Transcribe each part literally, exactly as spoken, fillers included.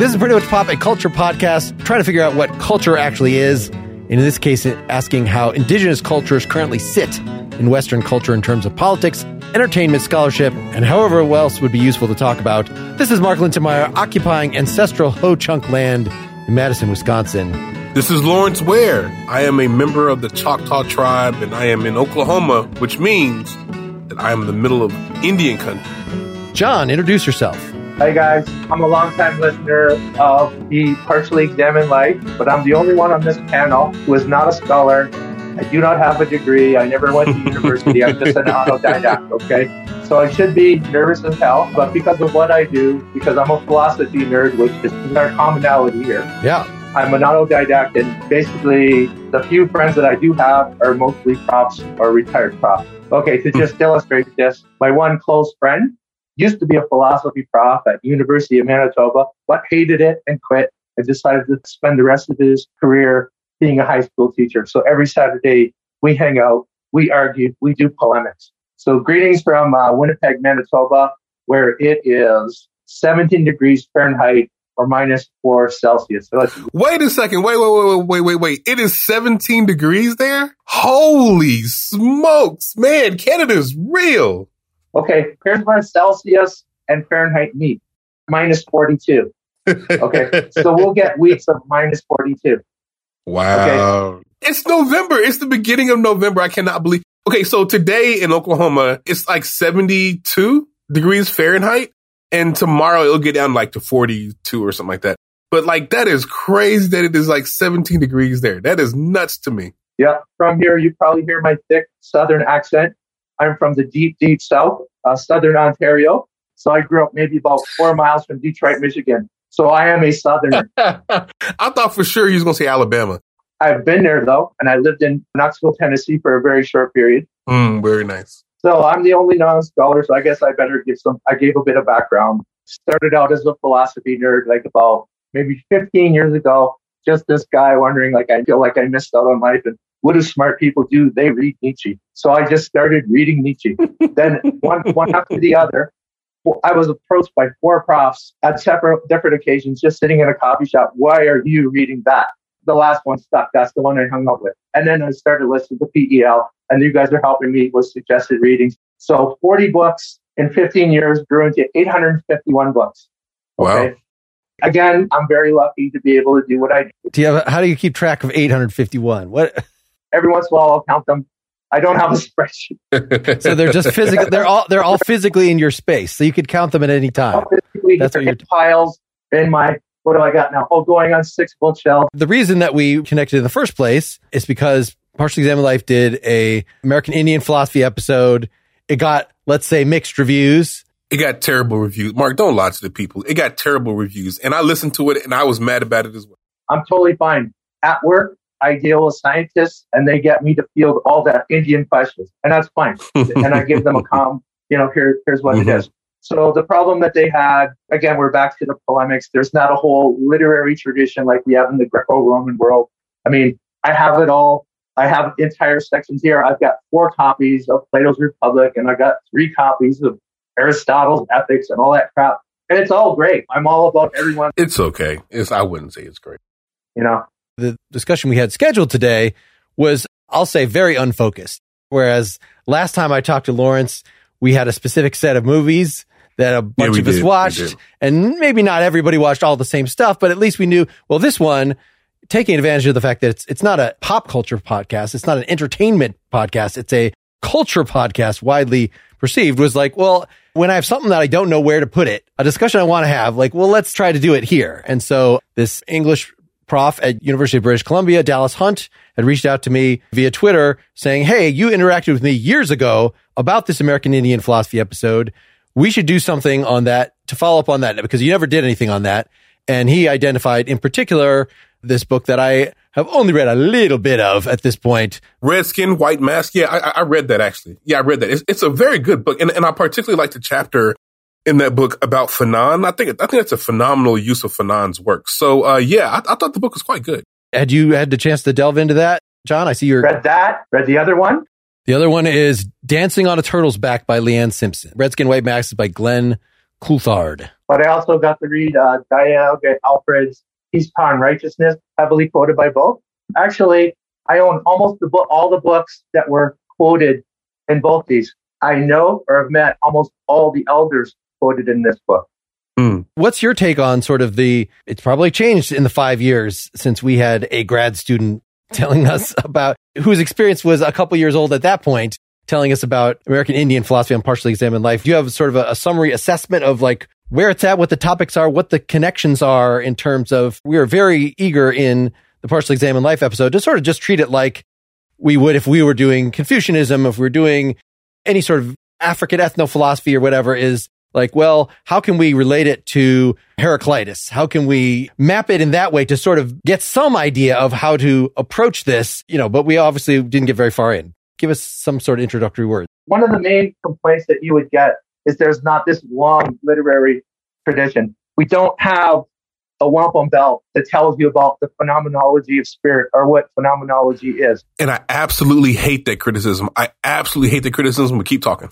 This is Pretty Much Pop, a culture podcast, trying to figure out what culture actually is, and in this case, asking how indigenous cultures currently sit in Western culture in terms of politics, entertainment, scholarship, and however else would be useful to talk about. This is Mark Lintemeyer, occupying ancestral Ho-Chunk land in Madison, Wisconsin. This is Lawrence Ware. I am a member of the Choctaw tribe, and I am in Oklahoma, which means that I am in the middle of Indian country. John, introduce yourself. Hey guys, I'm a longtime listener of the Partially Examined Life, but I'm the only one on this panel who is not a scholar. I do not have a degree. I never went to university. I'm just an autodidact, okay? So I should be nervous as hell, but because of what I do, because I'm a philosophy nerd, which is our commonality here. Yeah. I'm an autodidact, and basically the few friends that I do have are mostly props or retired props. Okay, to just illustrate this, my one close friend used to be a philosophy prof at University of Manitoba, but hated it and quit and decided to spend the rest of his career being a high school teacher. So every Saturday, we hang out, we argue, we do polemics. So greetings from uh, Winnipeg, Manitoba, where it is seventeen degrees Fahrenheit, or minus four Celsius. So wait a second. Wait, wait, wait, wait, wait, wait. It is seventeen degrees there? Holy smokes, man. Canada's real. Okay. Here's where Celsius and Fahrenheit meet. minus forty-two. Okay. So we'll get weeks of minus forty-two. Wow. Okay. It's November. It's the beginning of November. I cannot believe. Okay. So today in Oklahoma, it's like seventy-two degrees Fahrenheit. And tomorrow it'll get down like to forty-two or something like that. But like, that is crazy that it is like seventeen degrees there. That is nuts to me. Yeah. From here, you probably hear my thick Southern accent. I'm from the deep, deep South, uh, Southern Ontario. So I grew up maybe about four miles from Detroit, Michigan. So I am a Southerner. I thought for sure you was going to say Alabama. I've been there though. And I lived in Knoxville, Tennessee for a very short period. Mm, very nice. So I'm the only non-scholar, so I guess I better give some, I gave a bit of background. Started out as a philosophy nerd, like about maybe fifteen years ago, just this guy wondering, like, I feel like I missed out on life. And what do smart people do? They read Nietzsche. So I just started reading Nietzsche. Then one, one after the other, I was approached by four profs at separate, different occasions, just sitting in a coffee shop. Why are you reading that? The last one stuck. That's the one I hung up with. And then I started listening to P E L, and you guys are helping me with suggested readings. So forty books in fifteen years grew into eight hundred fifty-one books. Okay? Wow. Again, I'm very lucky to be able to do what I do. Do you have a, how do you keep track of eight hundred fifty-one? What? Every once in a while, I'll count them. I don't have a spreadsheet. So they're just physically, they're all, they're all physically in your space. So you could count them at any time. That's what you're t- piles in my, what do I got now? Oh, going on six bookshelves. The reason that we connected in the first place is because Partially Examined Life did a American Indian philosophy episode. It got, let's say, mixed reviews. It got terrible reviews. Mark, don't lie to the people. It got terrible reviews. And I listened to it and I was mad about it as well. I'm totally fine. At work, I deal with scientists and they get me to field all that Indian questions. And that's fine. And I give them a calm, you know, here, here's what mm-hmm. it is. So the problem that they had, again, we're back to the polemics. There's not a whole literary tradition like we have in the Greco Roman world. I mean, I have it all. I have entire sections here. I've got four copies of Plato's Republic, and I got three copies of Aristotle's Ethics and all that crap. And it's all great. I'm all about everyone. It's okay. It's, I wouldn't say it's great. You know, the discussion we had scheduled today was, I'll say, very unfocused. Whereas last time I talked to Lawrence, we had a specific set of movies that a bunch yeah, of did. us watched. And maybe not everybody watched all the same stuff, but at least we knew, well, this one, taking advantage of the fact that it's it's not a pop culture podcast, it's not an entertainment podcast, it's a culture podcast widely perceived, was like, well, when I have something that I don't know where to put it, a discussion I want to have, like, well, let's try to do it here. And so this English prof at University of British Columbia, Dallas Hunt, had reached out to me via Twitter saying, hey, you interacted with me years ago about this American Indian philosophy episode. We should do something on that to follow up on that, because you never did anything on that. And he identified in particular this book that I have only read a little bit of at this point. Red Skin, White Mask. Yeah, I, I read that actually. Yeah, I read that. It's, it's a very good book. And, and I particularly like the chapter in that book about Fanon. I think I think that's a phenomenal use of Fanon's work. So uh, yeah, I, I thought the book was quite good. Had you had the chance to delve into that, John? I see you read that. Read the other one. The other one is Dancing on a Turtle's Back by Leanne Simpson. Red Skin, White Mask is by Glenn Coulthard. But I also got to read uh, Diane Albright Alfred's Peace, Power, and Righteousness, heavily quoted by both. Actually, I own almost the book, all the books that were quoted in both these. I know or have met almost all the elders quoted in this book. Mm. What's your take on sort of the, it's probably changed in the five years since we had a grad student telling us about, whose experience was a couple years old at that point, telling us about American Indian philosophy on Partially Examined Life. Do you have sort of a, a summary assessment of like where it's at, what the topics are, what the connections are in terms of, we are very eager in the Partially Examined Life episode to sort of just treat it like we would if we were doing Confucianism, if we're doing any sort of African ethnophilosophy or whatever, is like, well, how can we relate it to Heraclitus? How can we map it in that way to sort of get some idea of how to approach this? You know, but we obviously didn't get very far in. Give us some sort of introductory word. One of the main complaints that you would get is there's not this long literary tradition. We don't have a wampum belt that tells you about the phenomenology of spirit or what phenomenology is. And I absolutely hate that criticism. I absolutely hate the criticism, but keep talking.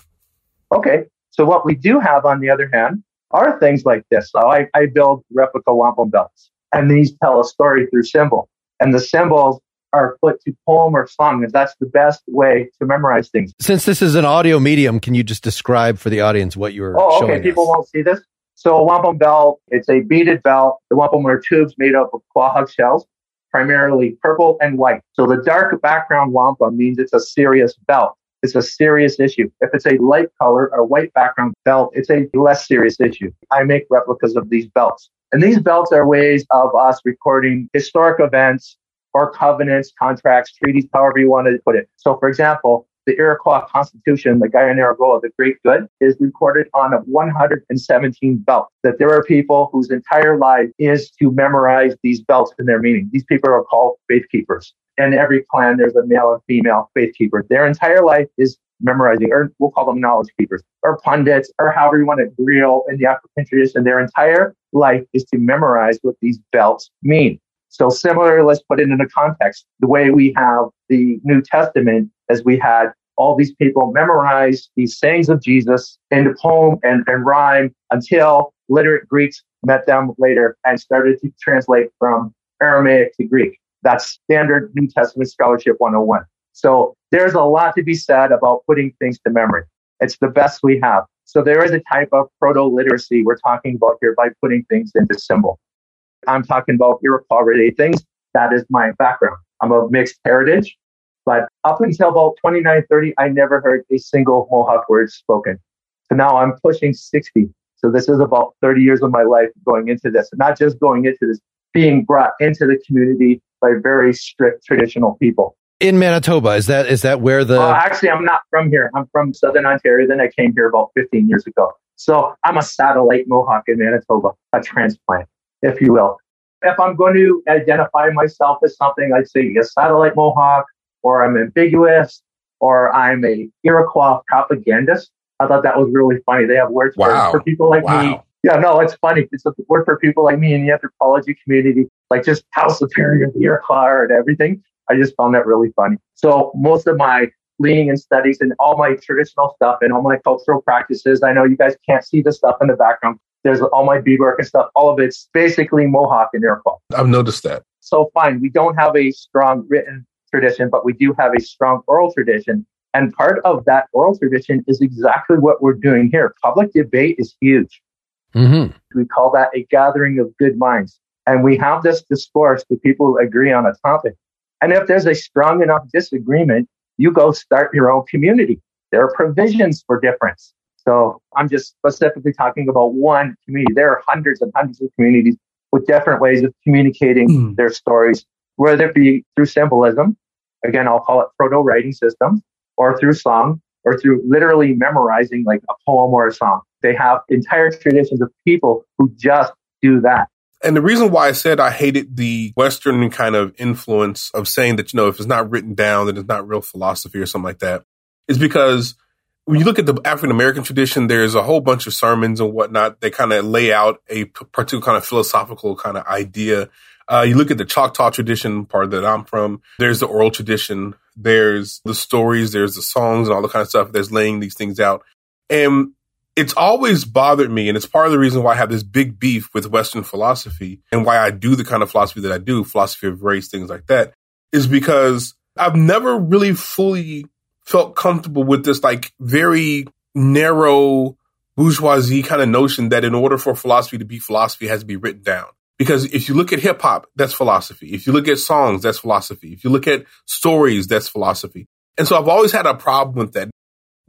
Okay. So what we do have, on the other hand, are things like this. So I, I build replica wampum belts, and these tell a story through symbol. And the symbols are put to poem or song, and that's the best way to memorize things. Since this is an audio medium, can you just describe for the audience what you're showing? Oh, okay. Showing People us? Won't see this. So a wampum belt, it's a beaded belt. The wampum are tubes made up of quahog shells, primarily purple and white. So the dark background wampum means it's a serious belt. It's a serious issue. If it's a light color or white background belt, it's a less serious issue. I make replicas of these belts. And these belts are ways of us recording historic events or covenants, contracts, treaties, however you want to put it. So for example, the Iroquois Constitution, the Guyana-Aragoa, the Great Good, is recorded on a one hundred seventeen belt. That there are people whose entire life is to memorize these belts and their meaning. These people are called faith keepers. In every clan, there's a male and female faith keeper. Their entire life is memorizing, or we'll call them knowledge keepers, or pundits, or however you want to grill in the African tradition. Their entire life is to memorize what these belts mean. So similarly, let's put it into context. The way we have the New Testament, as we had all these people memorize these sayings of Jesus into poem and, and rhyme until literate Greeks met them later and started to translate from Aramaic to Greek. That's standard New Testament scholarship one oh one. So there's a lot to be said about putting things to memory. It's the best we have. So there is a type of proto-literacy we're talking about here by putting things into symbol. I'm talking about Iroquois-related things. That is my background. I'm of mixed heritage. But up until about twenty-nine, thirty, I never heard a single Mohawk word spoken. So now I'm pushing sixty. So this is about thirty years of my life going into this. Not just going into this, being brought into the community by very strict traditional people. In Manitoba, is that is that where the... Uh, actually, I'm not from here. I'm from Southern Ontario. Then I came here about fifteen years ago. So I'm a satellite Mohawk in Manitoba, a transplant, if you will. If I'm going to identify myself as something, I'd say a satellite Mohawk, or I'm ambiguous, or I'm a Iroquois propagandist. I thought that was really funny. They have words wow. for, for people like wow. me. Yeah, no, it's funny. It's a word for people like me in the anthropology community, like just how superior the Iroquois and everything. I just found that really funny. So most of my leaning and studies and all my traditional stuff and all my cultural practices, I know you guys can't see the stuff in the background. There's all my bead work and stuff. All of it's basically Mohawk and Iroquois. I've noticed that. So fine. We don't have a strong written tradition, but we do have a strong oral tradition. And part of that oral tradition is exactly what we're doing here. Public debate is huge. Mm-hmm. We call that a gathering of good minds. And we have this discourse with people who agree on a topic. And if there's a strong enough disagreement, you go start your own community. There are provisions for difference. So I'm just specifically talking about one community. There are hundreds and hundreds of communities with different ways of communicating mm. their stories, whether it be through symbolism, again, I'll call it proto-writing systems, or through song, or through literally memorizing like a poem or a song. They have entire traditions of people who just do that. And the reason why I said I hated the Western kind of influence of saying that, you know, if it's not written down, then it's not real philosophy or something like that, is because when you look at the African-American tradition, there's a whole bunch of sermons and whatnot that kind of lay out a particular kind of philosophical kind of idea. Uh, you look at the Choctaw tradition, part that I'm from, there's the oral tradition, there's the stories, there's the songs and all the kind of stuff that's laying these things out. And it's always bothered me, and it's part of the reason why I have this big beef with Western philosophy and why I do the kind of philosophy that I do, philosophy of race, things like that, is because I've never really fully felt comfortable with this like very narrow bourgeoisie kind of notion that in order for philosophy to be philosophy, it has to be written down. Because if you look at hip hop, that's philosophy. If you look at songs, that's philosophy. If you look at stories, that's philosophy. And so I've always had a problem with that.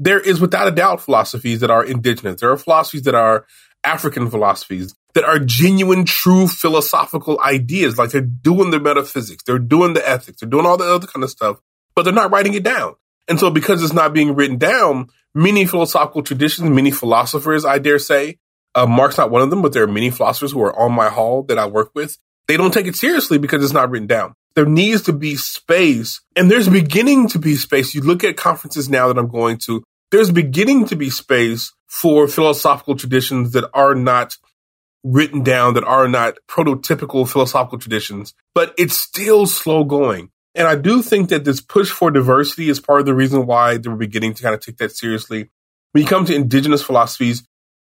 There is without a doubt philosophies that are indigenous. There are philosophies that are African philosophies that are genuine, true philosophical ideas. Like they're doing the metaphysics. They're doing the ethics. They're doing all the other kind of stuff, but they're not writing it down. And so because it's not being written down, many philosophical traditions, many philosophers, I dare say, Uh, Mark's not one of them, but there are many philosophers who are on my hall that I work with. They don't take it seriously because it's not written down. There needs to be space, and there's beginning to be space. You look at conferences now that I'm going to, there's beginning to be space for philosophical traditions that are not written down, that are not prototypical philosophical traditions, but it's still slow going. And I do think that this push for diversity is part of the reason why they're beginning to kind of take that seriously. When you come to indigenous philosophies,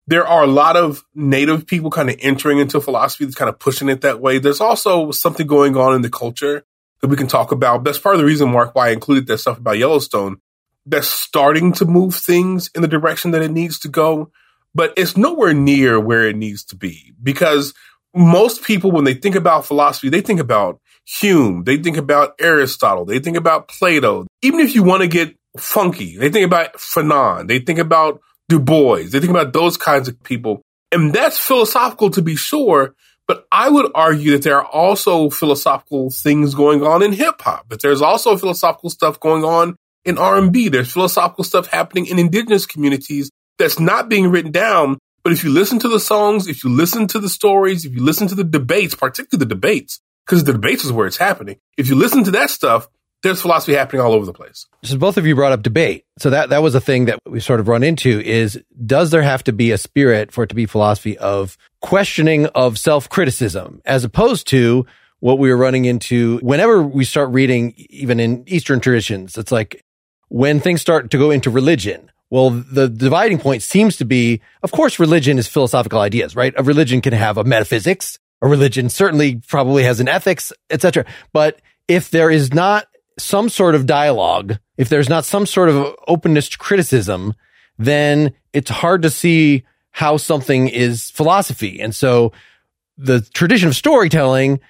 there are a lot of native people kind of entering into philosophy that's kind of pushing it that way. There's also something going on in the culture that we can talk about. That's part of the reason, Mark, why I included that stuff about Yellowstone. That's starting to move things in the direction that it needs to go, but it's nowhere near where it needs to be because most people, when they think about philosophy, they think about Hume, they think about Aristotle, they think about Plato. Even if you want to get funky, they think about Fanon, they think about Du Bois. They think about those kinds of people. And that's philosophical to be sure, but I would argue that there are also philosophical things going on in hip hop, but there's also philosophical stuff going on in R and B. There's philosophical stuff happening in indigenous communities that's not being written down. But if you listen to the songs, if you listen to the stories, if you listen to the debates, particularly the debates, because the debates is where it's happening. If you listen to that stuff, there's philosophy happening all over the place. So both of you brought up debate. So that, that was a thing that we sort of run into is, does there have to be a spirit for it to be philosophy of questioning, of self-criticism, as opposed to what we were running into whenever we start reading, even in Eastern traditions? It's like when things start to go into religion, well, the dividing point seems to be, of course, religion is philosophical ideas, right? A religion can have a metaphysics. A religion certainly probably has an ethics, et cetera. But if there is not some sort of dialogue, if there's not some sort of openness to criticism, then it's hard to see how something is philosophy. And so the tradition of storytelling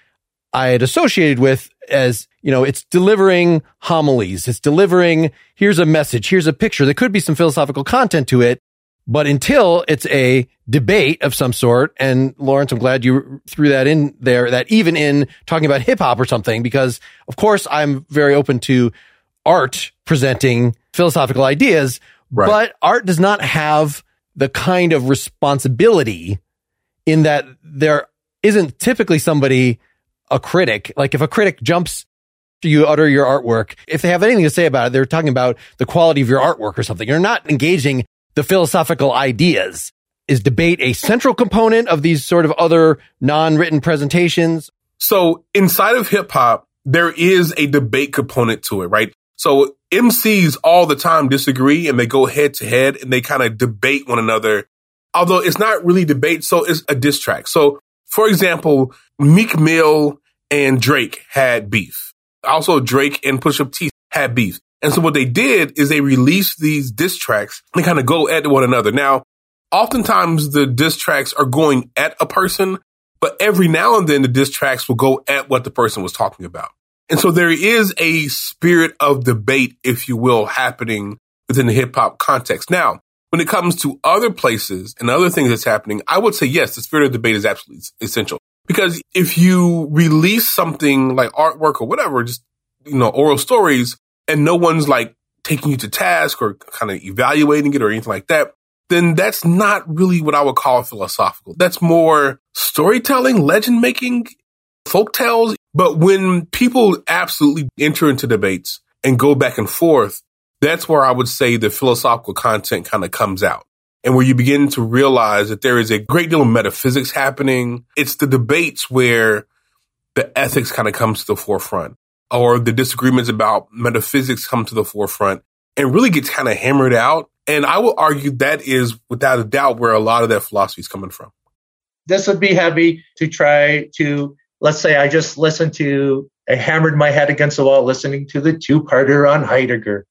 I had associated with as, you know, it's delivering homilies, it's delivering, here's a message, here's a picture. There could be some philosophical content to it, but until it's a debate of some sort, and Lawrence, I'm glad you threw that in there, that even in talking about hip hop or something, because of course I'm very open to art presenting philosophical ideas, right? But art does not have the kind of responsibility in that there isn't typically somebody, a critic. Like if a critic jumps you utter your artwork, if they have anything to say about it, they're talking about the quality of your artwork or something. You're not engaging the philosophical ideas. Is debate a central component of these sort of other non-written presentations? So inside of hip hop, there is a debate component to it, right? So M Cs all the time disagree and they go head to head and they kind of debate one another, although it's not really debate. So it's a diss track. So for example, Meek Mill and Drake had beef. Also Drake and Pusha T had beef. And so what they did is they released these diss tracks and kind of go at one another. Now, oftentimes the diss tracks are going at a person, but every now and then the diss tracks will go at what the person was talking about. And so there is a spirit of debate, if you will, happening within the hip hop context. Now, when it comes to other places and other things that's happening, I would say, yes, the spirit of debate is absolutely essential, because if you release something like artwork or whatever, just, you know, oral stories, and no one's like taking you to task or kind of evaluating it or anything like that, then that's not really what I would call philosophical. That's more storytelling, legend making, folk tales. But when people absolutely enter into debates and go back and forth, that's where I would say the philosophical content kind of comes out and where you begin to realize that there is a great deal of metaphysics happening. It's the debates where the ethics kind of comes to the forefront, or the disagreements about metaphysics come to the forefront and really gets kind of hammered out And I will argue that is, without a doubt, where a lot of that philosophy is coming from. This would be heavy to try to, let's say I just listened to, I hammered my head against the wall listening to the two-parter on Heidegger.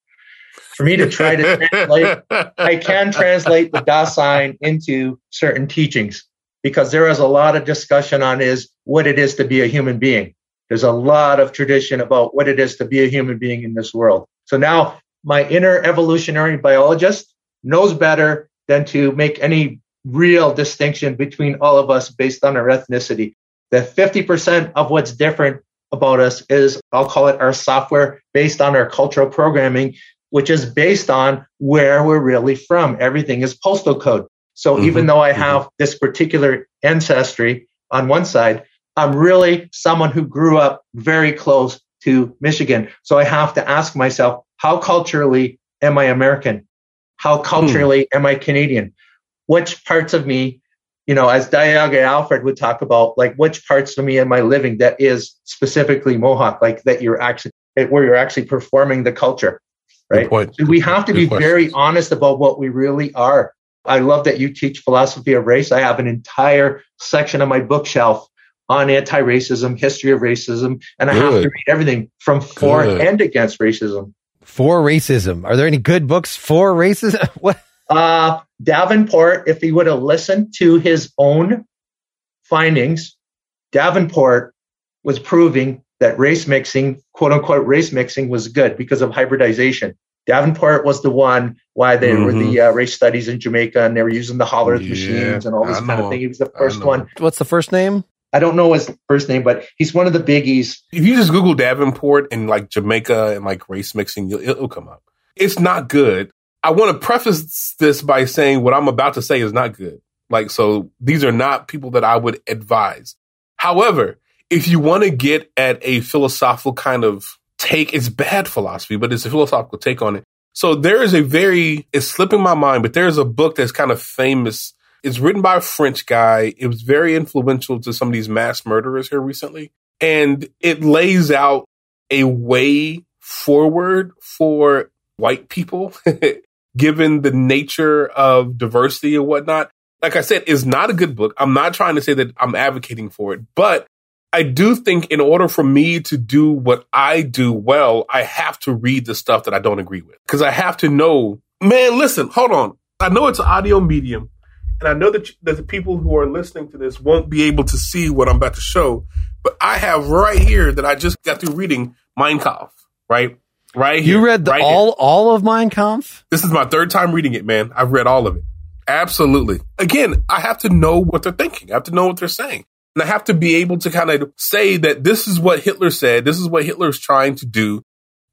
For me to try to translate, I can translate the Dasein into certain teachings, because there is a lot of discussion on is what it is to be a human being. There's a lot of tradition about what it is to be a human being in this world. So now my inner evolutionary biologist knows better than to make any real distinction between all of us based on our ethnicity. That fifty percent of what's different about us is, I'll call it our software based on our cultural programming, which is based on where we're really from. Everything is postal code. So mm-hmm. even though I have mm-hmm. this particular ancestry on one side, I'm really someone who grew up very close to Michigan. So I have to ask myself, how culturally am I American? How culturally mm. am I Canadian? Which parts of me, you know, as Dialga Alfred would talk about, like which parts of me am I living that is specifically Mohawk, like that you're actually, where you're actually performing the culture, right? So we have to Good be question. very honest about what we really are. I love that you teach philosophy of race. I have an entire section of my bookshelf on anti-racism, history of racism, and I good. have to read everything from for good. and against racism. For racism. Are there any good books for racism? What? Uh, Davenport, if he would have listened to his own findings, Davenport was proving that race mixing, quote unquote, race mixing was good because of hybridization. Davenport was the one why they mm-hmm. were the uh, race studies in Jamaica, and they were using the Hollerith yeah, machines and all this I kind know. of thing. He was the first one. What's the first name? I don't know his first name, but he's one of the biggies. If you just Google Davenport and like Jamaica and like race mixing, it'll come up. It's not good. I want to preface this by saying what I'm about to say is not good. Like, so these are not people that I would advise. However, if you want to get at a philosophical kind of take, it's bad philosophy, but it's a philosophical take on it. So there is a very, it's slipping my mind, but there's a book that's kind of famous. It's written by a French guy. It was very influential to some of these mass murderers here recently. And it lays out a way forward for white people, given the nature of diversity and whatnot. Like I said, it's not a good book. I'm not trying to say that I'm advocating for it, but I do think in order for me to do what I do well, I have to read the stuff that I don't agree with, because I have to know, man, listen, hold on. I know it's an audio medium. And I know that, you, that the people who are listening to this won't be able to see what I'm about to show, but I have right here that I just got through reading Mein Kampf, right? Right here. You read the, right all here. all of Mein Kampf? This is my third time reading it, man. I've read all of it. Absolutely. Again, I have to know what they're thinking. I have to know what they're saying. And I have to be able to kind of say that this is what Hitler said. This is what Hitler's trying to do,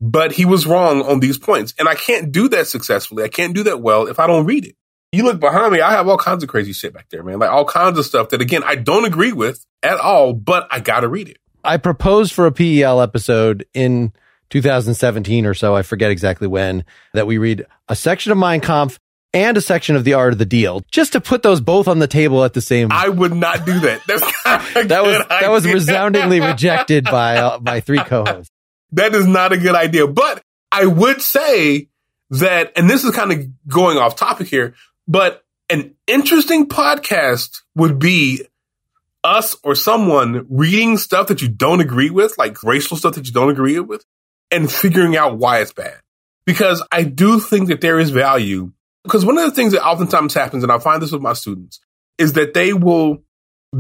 but he was wrong on these points. And I can't do that successfully. I can't do that well if I don't read it. You look behind me, I have all kinds of crazy shit back there, man. Like all kinds of stuff that, again, I don't agree with at all, but I got to read it. I proposed for a P E L episode in two thousand seventeen or so, I forget exactly when, that we read a section of Mein Kampf and a section of The Art of the Deal, just to put those both on the table at the same time. I would not do that. That's not a that, was, that was resoundingly rejected by uh, my three co-hosts. That is not a good idea. But I would say that, and this is kind of going off topic here, but an interesting podcast would be us or someone reading stuff that you don't agree with, like racial stuff that you don't agree with, and figuring out why it's bad. Because I do think that there is value. Because one of the things that oftentimes happens, and I find this with my students, is that they will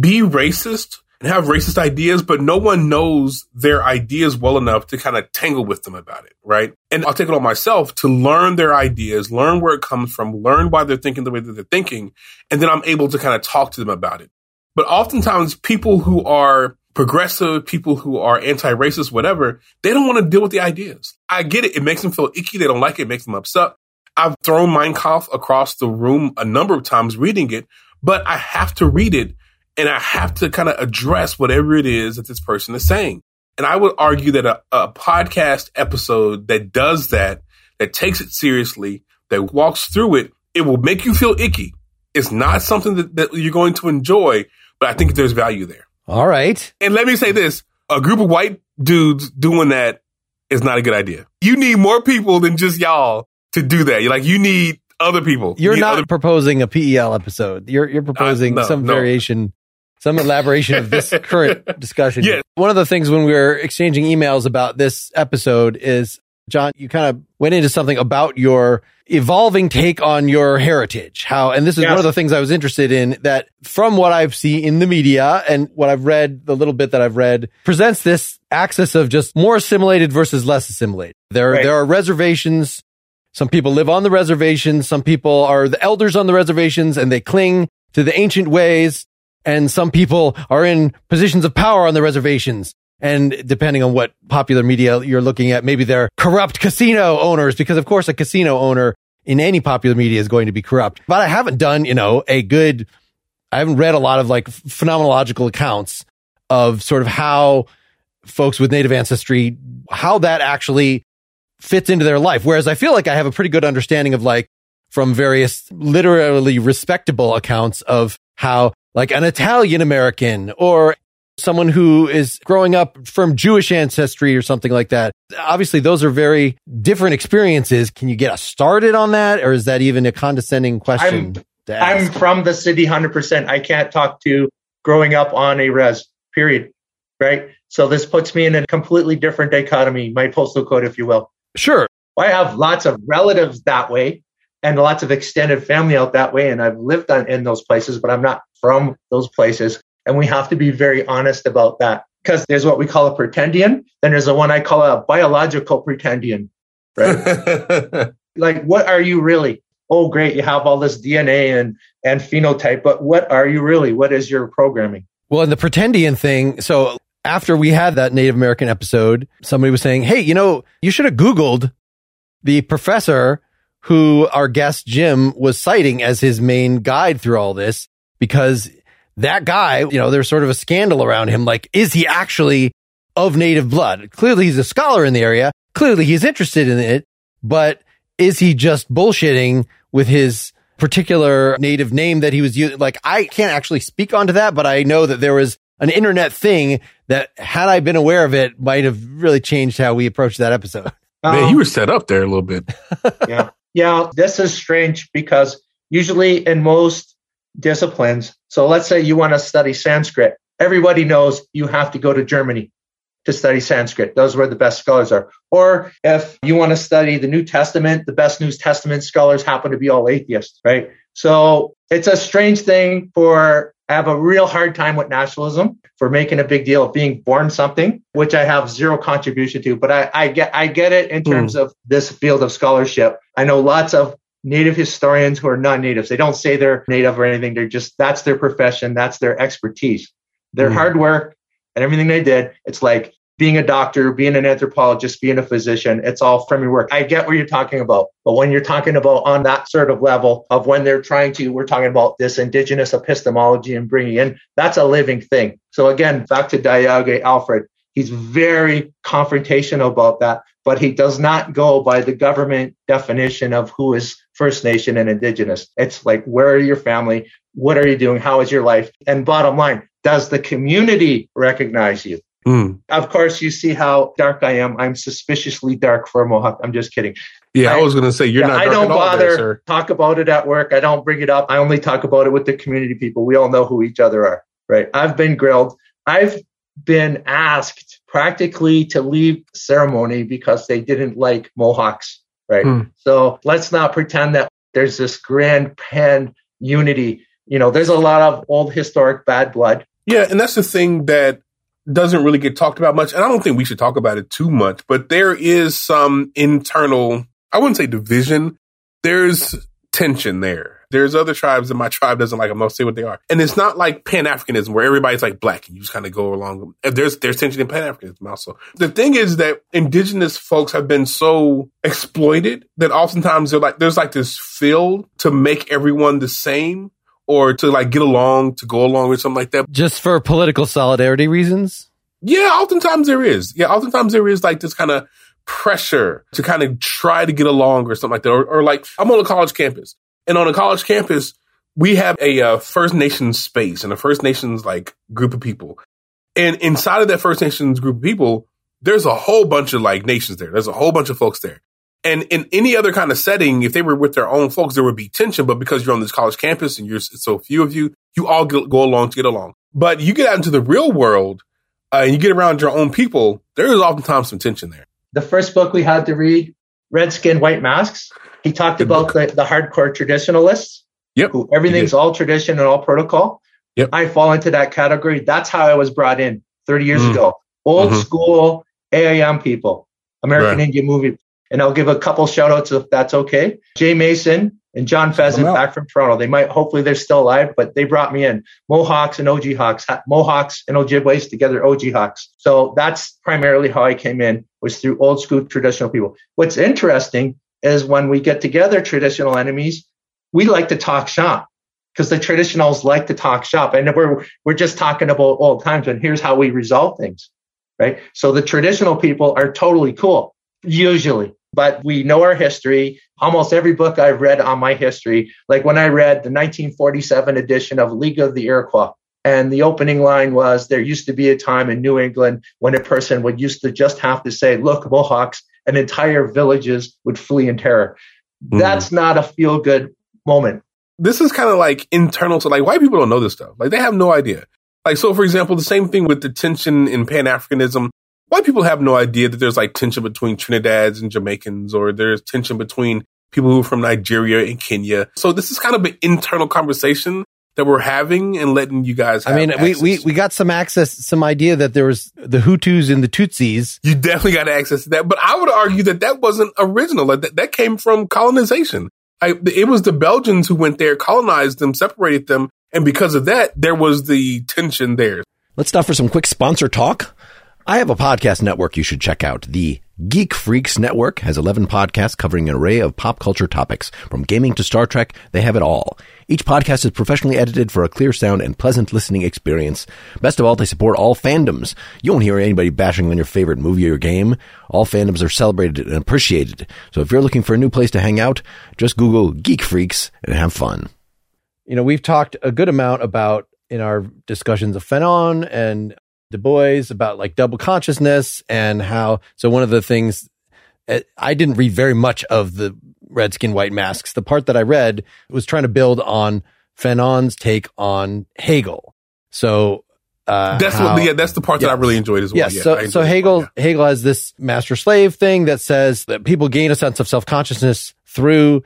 be racist and have racist ideas, but no one knows their ideas well enough to kind of tangle with them about it, right? And I'll take it on myself to learn their ideas, learn where it comes from, learn why they're thinking the way that they're thinking, and then I'm able to kind of talk to them about it. But oftentimes people who are progressive, people who are anti-racist, whatever, they don't want to deal with the ideas. I get it. It makes them feel icky. They don't like it. It makes them upset. I've thrown Mein Kampf across the room a number of times reading it, but I have to read it. And I have to kind of address whatever it is that this person is saying. And I would argue that a, a podcast episode that does that, that takes it seriously, that walks through it, it will make you feel icky. It's not something that, that you're going to enjoy, but I think there's value there. All right. And let me say this, a group of white dudes doing that is not a good idea. You need more people than just y'all to do that. You're like, you need other people. You're Meet not proposing a P E L episode. You're you're proposing uh, no, some no. variation, some elaboration of this current discussion. Yes. One of the things when we were exchanging emails about this episode is, John, you kind of went into something about your evolving take on your heritage. How, and this is yes. one of the things I was interested in, that from what I've seen in the media and what I've read, the little bit that I've read, presents this axis of just more assimilated versus less assimilated. There, right. there are reservations. Some people live on the reservations. Some people are the elders on the reservations and they cling to the ancient ways. And some people are in positions of power on the reservations. And depending on what popular media you're looking at, maybe they're corrupt casino owners, because of course a casino owner in any popular media is going to be corrupt. But I haven't done, you know, a good, I haven't read a lot of like phenomenological accounts of sort of how folks with Native ancestry, how that actually fits into their life. Whereas I feel like I have a pretty good understanding of, like, from various literally respectable accounts of how, like, an Italian American or someone who is growing up from Jewish ancestry or something like that. Obviously, those are very different experiences. Can you get us started on that? Or is that even a condescending question I'm, to ask? I'm from the city one hundred percent. I can't talk to growing up on a res, period. Right? So this puts me in a completely different dichotomy, my postal code, if you will. Sure. Well, I have lots of relatives that way and lots of extended family out that way. And I've lived on, in those places, but I'm not from those places. And we have to be very honest about that, because there's what we call a pretendian. Then there's the one I call a biological pretendian, right? Like, what are you really? Oh, great. You have all this D N A and, and phenotype, but what are you really? What is your programming? Well, and the pretendian thing. So after we had that Native American episode, somebody was saying, hey, you know, you should have Googled the professor who our guest Jim was citing as his main guide through all this, because that guy, you know, there's sort of a scandal around him. Like, is he actually of Native blood? Clearly, he's a scholar in the area. Clearly, he's interested in it. But is he just bullshitting with his particular Native name that he was using? Like, I can't actually speak onto that, but I know that there was an internet thing that, had I been aware of it, might have really changed how we approached that episode. Um, Man, you were set up there a little bit. yeah. Yeah, this is strange, because usually in most disciplines. So let's say you want to study Sanskrit. Everybody knows you have to go to Germany to study Sanskrit. Those are where the best scholars are. Or if you want to study the New Testament, the best New Testament scholars happen to be all atheists, right? So it's a strange thing for, I have a real hard time with nationalism, for making a big deal of being born something, which I have zero contribution to, but I, I get, I get it in terms mm. of this field of scholarship. I know lots of Native historians who are non-natives. They don't say they're Native or anything. They're just, that's their profession. That's their expertise. Their mm. hard work and everything they did. It's like being a doctor, being an anthropologist, being a physician. It's all from your work. I get what you're talking about. But when you're talking about on that sort of level of when they're trying to, we're talking about this indigenous epistemology and bringing in, that's a living thing. So again, back to Diage Alfred. He's very confrontational about that, but he does not go by the government definition of who is First Nation and Indigenous. It's like, where are your family? What are you doing? How is your life? And bottom line, does the community recognize you? Mm. Of course, you see how dark I am. I'm suspiciously dark for a Mohawk. I'm just kidding. Yeah, I, I was going to say, you're yeah, not dark at all. I don't bother there, talk about it at work. I don't bring it up. I only talk about it with the community people. We all know who each other are, right? I've been grilled. I've been asked practically to leave ceremony because they didn't like Mohawks, right? Mm. So let's not pretend that there's this grand pan unity. You know, there's a lot of old historic bad blood. Yeah, and that's the thing that doesn't really get talked about much. And I don't think we should talk about it too much, but there is some internal, I wouldn't say division. There's tension there. There's other tribes that my tribe doesn't like. I'm not saying what they are. And it's not like Pan-Africanism where everybody's like black and you just kind of go along. There's, there's tension in Pan-Africanism also. The thing is that indigenous folks have been so exploited that oftentimes they're like, there's like this field to make everyone the same or to like get along, to go along with something like that. Just for political solidarity reasons? Yeah, oftentimes there is. Yeah, oftentimes there is like this kind of pressure to kind of try to get along or something like that. Or, or like, I'm on a college campus. And on a college campus, we have a uh, First Nations space and a First Nations like group of people. And inside of that First Nations group of people, there's a whole bunch of like nations there. There's a whole bunch of folks there. And in any other kind of setting, if they were with their own folks, there would be tension. But because you're on this college campus and you're so few of you, you all get, go along to get along. But you get out into the real world uh, and you get around your own people. There is oftentimes some tension there. The first book we had to read, Red Skin, White Masks, he talked Good about the, the hardcore traditionalists. Yep. Who everything's all tradition and all protocol. Yep. I fall into that category. That's how I was brought in thirty years mm. ago. Old mm-hmm. school A I M people, American right. Indian movie. And I'll give a couple shout outs if that's okay. Jay Mason and John Pheasant back from Toronto. They might, hopefully they're still alive, but they brought me in. Mohawks and O G Hawks, Mohawks and Ojibways together, O G Hawks. So that's primarily how I came in, was through old school traditional people. What's interesting is when we get together, traditional enemies, we like to talk shop because the traditionals like to talk shop. And we're, we're just talking about old times and here's how we resolve things, right? So the traditional people are totally cool, usually. But we know our history. Almost every book I've read on my history, like when I read the nineteen forty-seven edition of League of the Iroquois, and the opening line was, there used to be a time in New England when a person would used to just have to say, look, Mohawks, and entire villages would flee in terror. Mm. That's not a feel-good moment. This is kind of like internal to like, white people don't know this stuff. Like they have no idea. Like, so for example, the same thing with the tension in Pan-Africanism. White people have no idea that there's like tension between Trinidadians and Jamaicans, or there's tension between people who are from Nigeria and Kenya. So this is kind of an internal conversation that we're having and letting you guys have. I mean, we, we, we got some access, some idea that there was the Hutus and the Tutsis. You definitely got access to that. But I would argue that that wasn't original. Like that, that came from colonization. I, it was the Belgians who went there, colonized them, separated them. And because of that, there was the tension there. Let's stop for some quick sponsor talk. I have a podcast network you should check out. The Geek Freaks Network has eleven podcasts covering an array of pop culture topics. From gaming to Star Trek, they have it all. Each podcast is professionally edited for a clear sound and pleasant listening experience. Best of all, they support all fandoms. You won't hear anybody bashing on your favorite movie or game. All fandoms are celebrated and appreciated. So if you're looking for a new place to hang out, just Google Geek Freaks and have fun. You know, we've talked a good amount about, in our discussions of Fanon and Du Bois, about like double consciousness and how, so one of the things, I didn't read very much of the Red Skin, White Masks. The part that I read was trying to build on Fanon's take on Hegel. So uh, that's how, what, yeah, that's the part yeah, that I really enjoyed as well. Yeah, yeah, so, so Hegel, part, yeah. Hegel has this master slave thing that says that people gain a sense of self-consciousness through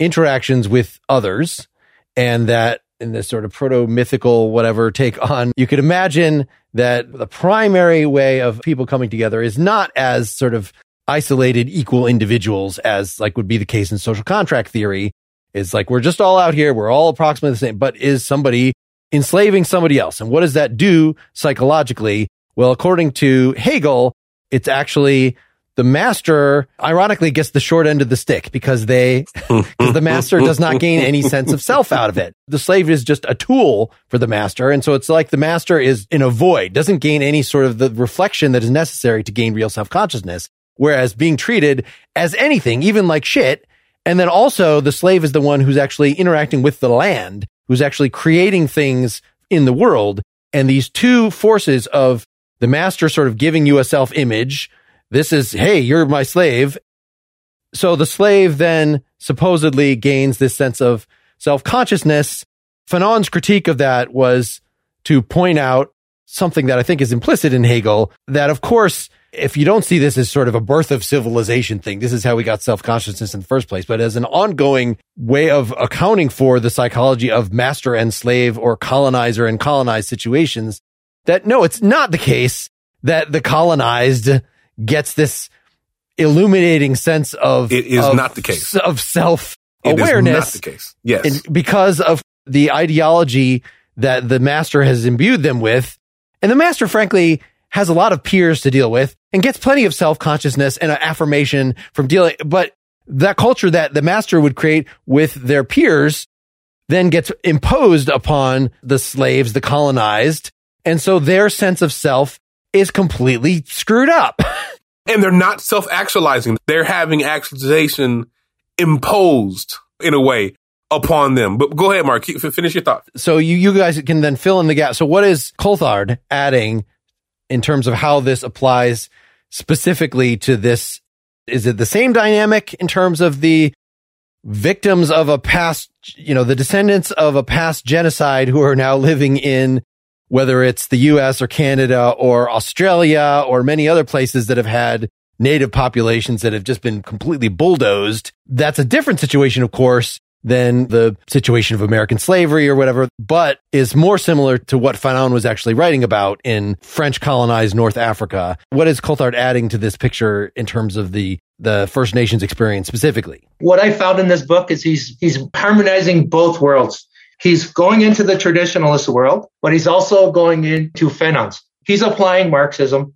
interactions with others, and that in this sort of proto-mythical whatever take on, you could imagine that the primary way of people coming together is not as sort of isolated equal individuals as like would be the case in social contract theory. It's like, we're just all out here, we're all approximately the same, but is somebody enslaving somebody else? And what does that do psychologically? Well, according to Hegel, it's actually the master ironically gets the short end of the stick because they, because the master does not gain any sense of self out of it. The slave is just a tool for the master. And so it's like the master is in a void, doesn't gain any sort of the reflection that is necessary to gain real self-consciousness. Whereas being treated as anything, even like shit. And then also the slave is the one who's actually interacting with the land, who's actually creating things in the world. And these two forces of the master sort of giving you a self-image. This is, hey, you're my slave. So the slave then supposedly gains this sense of self-consciousness. Fanon's critique of that was to point out something that I think is implicit in Hegel, that of course, if you don't see this as sort of a birth of civilization thing, this is how we got self-consciousness in the first place, but as an ongoing way of accounting for the psychology of master and slave or colonizer and colonized situations, that no, it's not the case that the colonized gets this illuminating sense of it is of, not the case of self awareness. It is not the case. Yes, because of the ideology that the master has imbued them with, and the master, frankly, has a lot of peers to deal with and gets plenty of self consciousness and affirmation from dealing. But that culture that the master would create with their peers then gets imposed upon the slaves, the colonized, and so their sense of self is completely screwed up. And they're not self-actualizing. They're having actualization imposed in a way upon them. But go ahead, Mark, finish your thought. So you, you guys can then fill in the gap. So what is Coulthard adding in terms of how this applies specifically to this Is it the same dynamic in terms of the victims of a past, you know, the descendants of a past genocide who are now living in, whether it's the U S or Canada or Australia or many other places that have had native populations that have just been completely bulldozed? That's a different situation, of course, than the situation of American slavery or whatever, but is more similar to what Fanon was actually writing about in French colonized North Africa. What is Coulthard adding to this picture in terms of the the First Nations experience specifically? What I found in this book is he's he's harmonizing both worlds. He's going into the traditionalist world, but he's also going into Fanon's. He's applying Marxism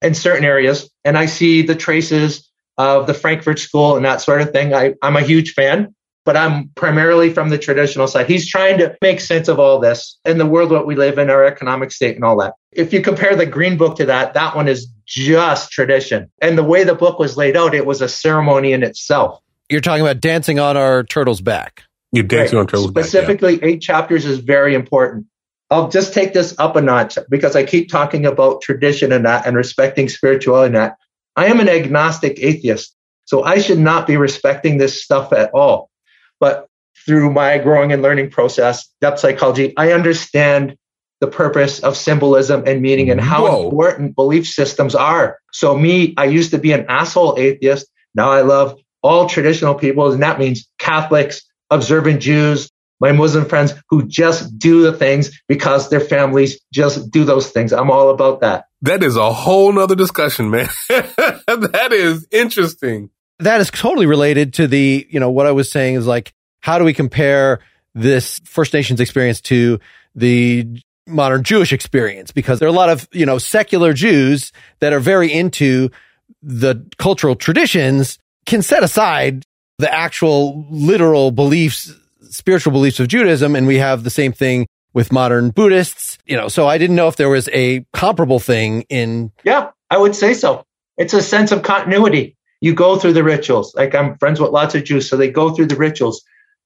in certain areas, and I see the traces of the Frankfurt School and that sort of thing. I, I'm a huge fan, but I'm primarily from the traditional side. He's trying to make sense of all this and the world that we live in, our economic state and all that. If you compare the Green Book to that, that one is just tradition. And the way the book was laid out, it was a ceremony in itself. You're talking about dancing on our turtle's back. You're dancing right. on turtle's Specifically, back, yeah. eight chapters is very important. I'll just take this up a notch because I keep talking about tradition and that and respecting spirituality and that. I am an agnostic atheist, so I should not be respecting this stuff at all. But through my growing and learning process, depth psychology, I understand the purpose of symbolism and meaning and how Whoa. important belief systems are. So me, I used to be an asshole atheist. Now I love all traditional people, and that means Catholics, observant Jews, my Muslim friends who just do the things because their families just do those things. I'm all about that. That is a whole nother discussion, man. That is interesting. That is totally related to the, you know, what I was saying is like, how do we compare this First Nations experience to the modern Jewish experience? Because there are a lot of, you know, secular Jews that are very into the cultural traditions, can set aside the actual literal beliefs, spiritual beliefs of Judaism. And we have the same thing with modern Buddhists, you know, so I didn't know if there was a comparable thing in. Yeah, I would say so. It's a sense of continuity. You go through the rituals. Like I'm friends with lots of Jews, so they go through the rituals,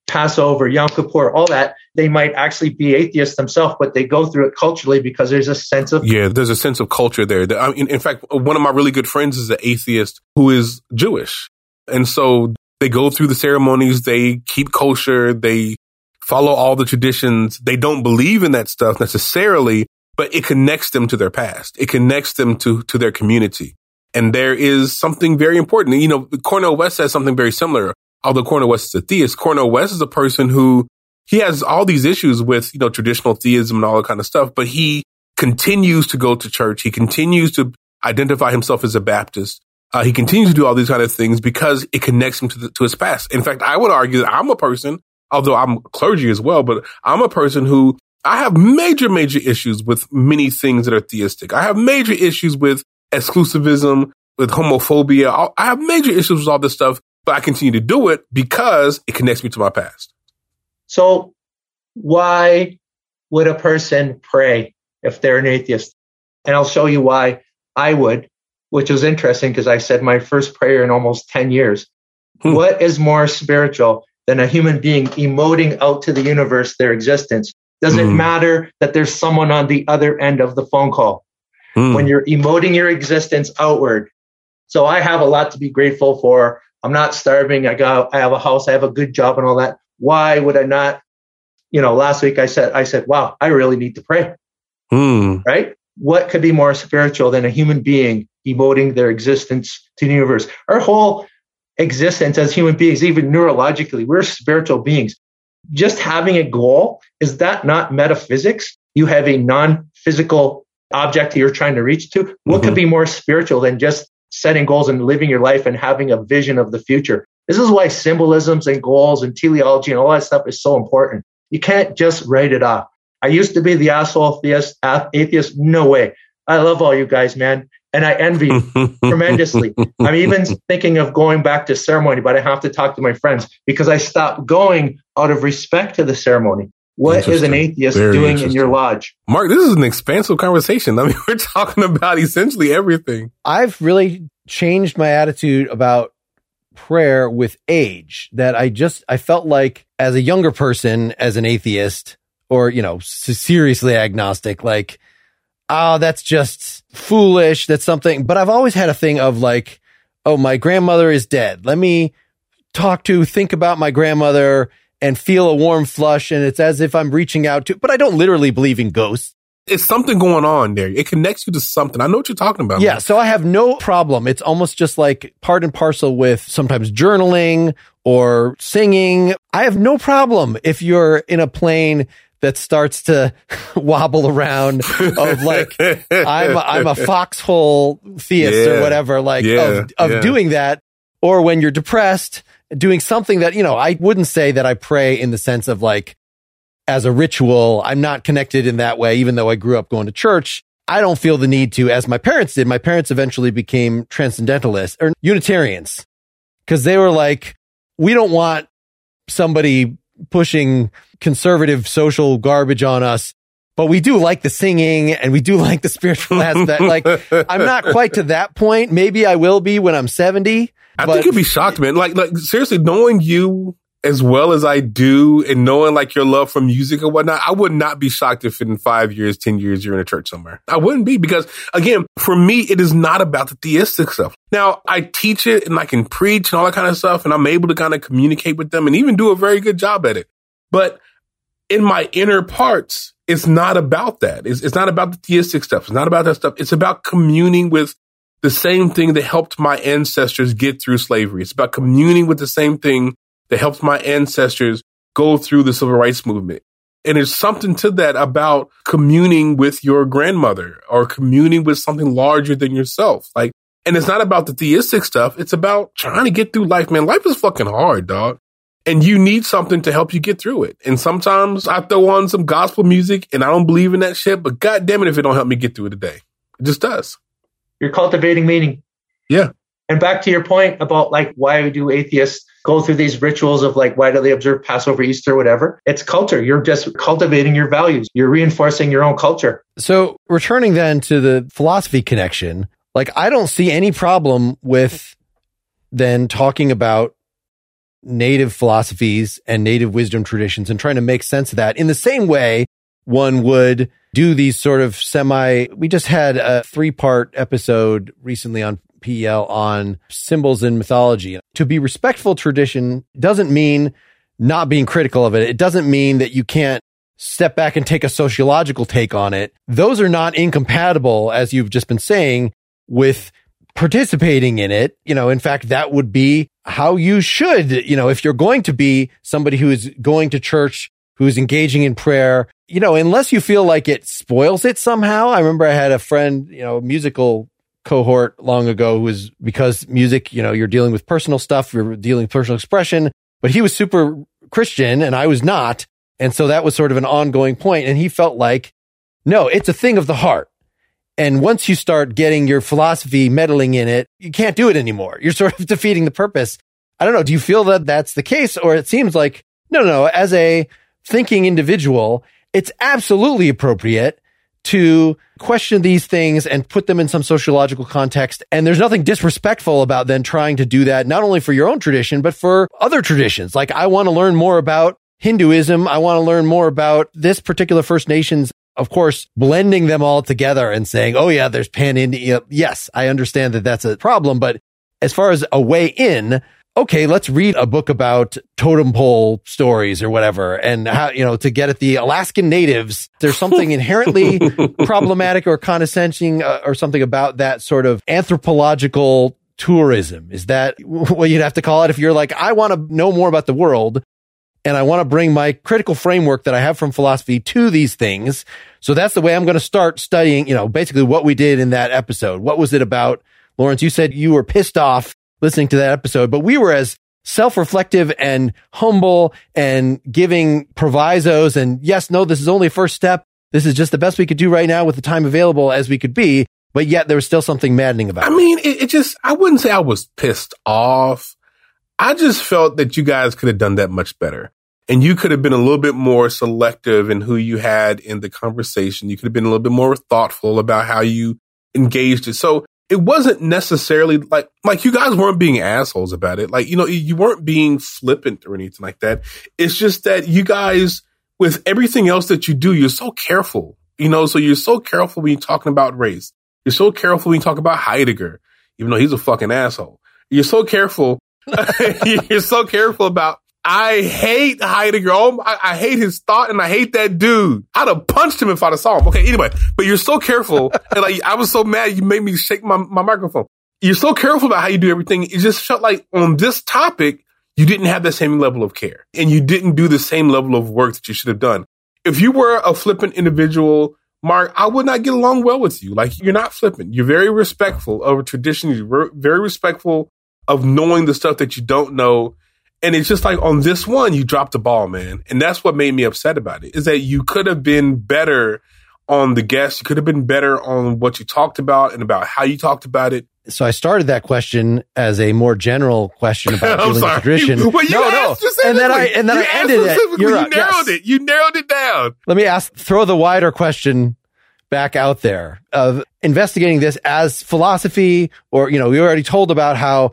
Passover, Yom Kippur, all that. They might actually be atheists themselves, but they go through it culturally because there's a sense of... Yeah, there's a sense of culture there. In, in fact, one of my really good friends is an atheist who is Jewish. And so they go through the ceremonies, they keep kosher, they follow all the traditions. They don't believe in that stuff necessarily, but it connects them to their past. It connects them to, to their community. And there is something very important. You know, Cornel West has something very similar. Although Cornel West is a theist, Cornel West is a person who, he has all these issues with, you know, traditional theism and all that kind of stuff, but he continues to go to church. He continues to identify himself as a Baptist. Uh, he continues to do all these kind of things because it connects him to, the, to his past. In fact, I would argue that I'm a person, although I'm clergy as well, but I'm a person who, I have major, major issues with many things that are theistic. I have major issues with exclusivism, with homophobia. I have major issues with all this stuff, but I continue to do it because it connects me to my past. So why would a person pray if they're an atheist? And I'll show you why I would, which was interesting because I said my first prayer in almost ten years. Hmm. What is more spiritual than a human being emoting out to the universe their existence? Does it hmm. matter that there's someone on the other end of the phone call? Mm. When you're emoting your existence outward. So I have a lot to be grateful for. I'm not starving. I got, I have a house. I have a good job and all that. Why would I not? You know, last week I said, I said, wow, I really need to pray. Mm. Right? What could be more spiritual than a human being emoting their existence to the universe? Our whole existence as human beings, even neurologically, we're spiritual beings. Just having a goal, is that not metaphysics? You have a non-physical object you're trying to reach to. What mm-hmm. could be more spiritual than just setting goals and living your life and having a vision of the future? This is why symbolisms and goals and teleology and all that stuff is so important. You can't just write it off. I used to be the asshole theist, atheist. No way. I love all you guys, man. And I envy you tremendously. I'm even thinking of going back to ceremony, but I have to talk to my friends because I stopped going out of respect to the ceremony. What is an atheist Very doing in your lodge? Mark, this is an expansive conversation. I mean, we're talking about essentially everything. I've really changed my attitude about prayer with age, that I just, I felt like as a younger person, as an atheist or, you know, seriously agnostic, like, oh, that's just foolish. That's something. But I've always had a thing of like, oh, my grandmother is dead. Let me talk to, think about my grandmother and feel a warm flush. And it's as if I'm reaching out to, but I don't literally believe in ghosts. It's something going on there. It connects you to something. I know what you're talking about. Yeah. Man. So I have no problem. It's almost just like part and parcel with sometimes journaling or singing. I have no problem if you're in a plane that starts to wobble around of like, I'm a, I'm a foxhole theist yeah, or whatever, like yeah, of, of yeah. doing that. Or when you're depressed, doing something that, you know, I wouldn't say that I pray in the sense of like, as a ritual, I'm not connected in that way, even though I grew up going to church. I don't feel the need to, as my parents did. My parents eventually became transcendentalists or Unitarians because they were like, we don't want somebody pushing conservative social garbage on us, but we do like the singing and we do like the spiritual aspect. Like, I'm not quite to that point. Maybe I will be when I'm seventy. I think you'd be shocked, man. Like, like seriously, knowing you as well as I do and knowing like your love for music and whatnot, I would not be shocked if in five years, ten years, you're in a church somewhere. I wouldn't be because, again, for me, it is not about the theistic stuff. Now, I teach it and I can preach and all that kind of stuff, and I'm able to kind of communicate with them and even do a very good job at it. But in my inner parts, it's not about that. It's, it's not about the theistic stuff. It's not about that stuff. It's about communing with the same thing that helped my ancestors get through slavery. It's about communing with the same thing that helped my ancestors go through the civil rights movement. And there's something to that about communing with your grandmother or communing with something larger than yourself. Like, and it's not about the theistic stuff. It's about trying to get through life, man. Life is fucking hard, dog. And you need something to help you get through it. And sometimes I throw on some gospel music and I don't believe in that shit, but God damn it if it don't help me get through it today. It just does. You're cultivating meaning. Yeah. And back to your point about like, why do atheists go through these rituals of like, why do they observe Passover, Easter, whatever? It's culture. You're just cultivating your values. You're reinforcing your own culture. So returning then to the philosophy connection, like I don't see any problem with then talking about native philosophies and native wisdom traditions and trying to make sense of that in the same way one would do these sort of semi, we just had a three-part episode recently on P E L on symbols in mythology. To be respectful tradition doesn't mean not being critical of it. It doesn't mean that you can't step back and take a sociological take on it. Those are not incompatible, as you've just been saying, with participating in it. You know, in fact, that would be how you should, you know, if you're going to be somebody who is going to church, who's engaging in prayer, you know, unless you feel like it spoils it somehow. I remember I had a friend, you know, musical cohort long ago who was, because music, you know, you're dealing with personal stuff, you're dealing with personal expression, but he was super Christian and I was not. And so that was sort of an ongoing point. And he felt like, no, it's a thing of the heart. And once you start getting your philosophy meddling in it, you can't do it anymore. You're sort of defeating the purpose. I don't know. Do you feel that that's the case? Or it seems like, no, no, as a thinking individual, it's absolutely appropriate to question these things and put them in some sociological context. And there's nothing disrespectful about then trying to do that, not only for your own tradition, but for other traditions. Like, I want to learn more about Hinduism. I want to learn more about this particular First Nations, of course, blending them all together and saying, oh yeah, there's pan-India. Yes, I understand that that's a problem. But as far as a way in, okay, let's read a book about totem pole stories or whatever, and how, you know, to get at the Alaskan natives. There's something inherently problematic or condescending uh, or something about that sort of anthropological tourism. Is that what you'd have to call it? If you're like, I want to know more about the world and I want to bring my critical framework that I have from philosophy to these things. So that's the way I'm going to start studying, you know, basically what we did in that episode. What was it about? Lawrence, you said you were pissed off listening to that episode, but we were as self-reflective and humble and giving provisos and yes, no, this is only a first step. This is just the best we could do right now with the time available as we could be, but yet there was still something maddening about it. I mean, it, it just, I wouldn't say I was pissed off. I just felt that you guys could have done that much better. And you could have been a little bit more selective in who you had in the conversation. You could have been a little bit more thoughtful about how you engaged it. So it wasn't necessarily like, like you guys weren't being assholes about it. Like, you know, you weren't being flippant or anything like that. It's just that you guys, with everything else that you do, you're so careful, you know, so you're so careful when you're talking about race. You're so careful when you talk about Heidegger, even though he's a fucking asshole. You're so careful. You're so careful about. I hate Heidegger. Oh, I, I hate his thought, and I hate that dude. I'd have punched him if I'd have saw him. Okay, anyway, but you're so careful, and like I was so mad, you made me shake my, my microphone. You're so careful about how you do everything. It just felt like on this topic, you didn't have that same level of care, and you didn't do the same level of work that you should have done. If you were a flippant individual, Mark, I would not get along well with you. Like, you're not flippant. You're very respectful of tradition. You're very respectful of knowing the stuff that you don't know. And it's just like on this one, you dropped the ball, man. And that's what made me upset about it, is that you could have been better on the guests. You could have been better on what you talked about and about how you talked about it. So I started that question as a more general question about I'm sorry. Tradition. Well, you no, no. And then I and then you I ended it. You're you up. narrowed yes. it. You narrowed it down. Let me ask, throw the wider question back out there of investigating this as philosophy, or, you know, we already told about how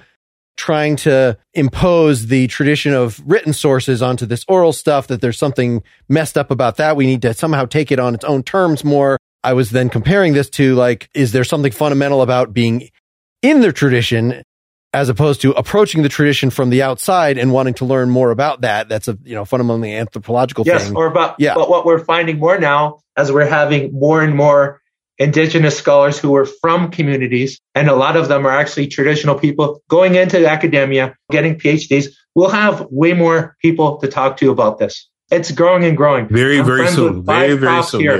trying to impose the tradition of written sources onto this oral stuff, that there's something messed up about that. We need to somehow take it on its own terms more. I was then comparing this to, like, is there something fundamental about being in the tradition as opposed to approaching the tradition from the outside and wanting to learn more about that? That's a, you know, fundamentally anthropological yes, thing. Yes, or about, yeah. But what we're finding more now, as we're having more and more Indigenous scholars who are from communities, and a lot of them are actually traditional people going into academia, getting PhDs, we'll have way more people to talk to about this. It's growing and growing. Very, I'm very soon. Very, very soon. Here.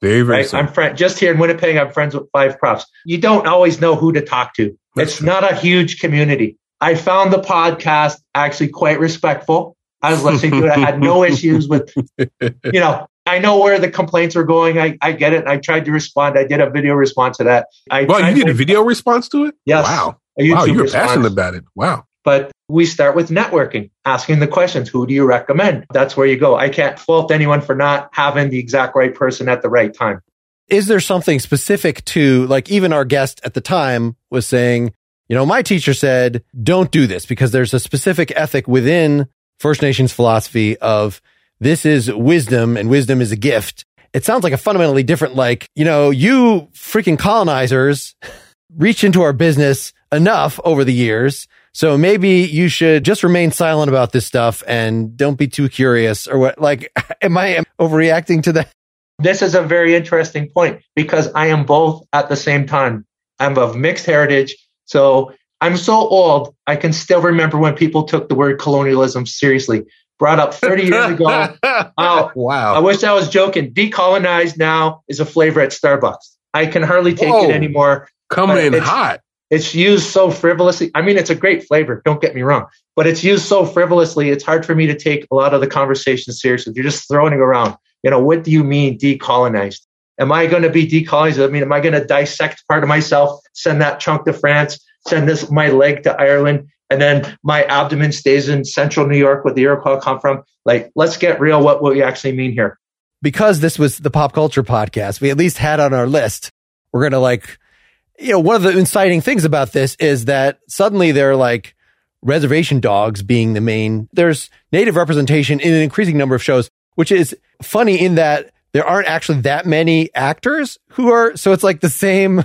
Very, very right? soon. I'm friend just here in Winnipeg. I'm friends with five profs. You don't always know who to talk to. That's it's true. Not a huge community. I found the podcast actually quite respectful. I was listening to it. I had no issues with, you know, I know where the complaints were going. I, I get it. I tried to respond. I did a video response to that. I well, you did to, a video response to it? Yes. Wow. Wow, you're response. passionate about it. Wow. But we start with networking, asking the questions, who do you recommend? That's where you go. I can't fault anyone for not having the exact right person at the right time. Is there something specific to, like, even our guest at the time was saying, you know, my teacher said, don't do this, because there's a specific ethic within First Nations philosophy of this is wisdom and wisdom is a gift. It sounds like a fundamentally different, like, you know, you freaking colonizers reach into our business enough over the years. So maybe you should just remain silent about this stuff and don't be too curious or what. Like, am I overreacting to that? This is a very interesting point, because I am both at the same time. I'm of mixed heritage. So I'm so old, I can still remember when people took the word colonialism seriously. Brought up thirty years ago. Oh, wow. I wish I was joking. Decolonized now is a flavor at Starbucks. I can hardly take Whoa, it anymore. Coming in it's, hot. It's used so frivolously. I mean, it's a great flavor. Don't get me wrong. But it's used so frivolously, it's hard for me to take a lot of the conversation seriously. You're just throwing it around. You know, what do you mean decolonized? Am I going to be decolonized? I mean, am I going to dissect part of myself, send that chunk to France, send this my leg to Ireland, and then my abdomen stays in central New York where the Iroquois come from? Like, let's get real. What will you actually mean here? Because this was the pop culture podcast, we at least had on our list. We're going to, like, you know, one of the inciting things about this is that suddenly they're like reservation dogs being the main. There's native representation in an increasing number of shows, which is funny in that there aren't actually that many actors who are. So it's like the same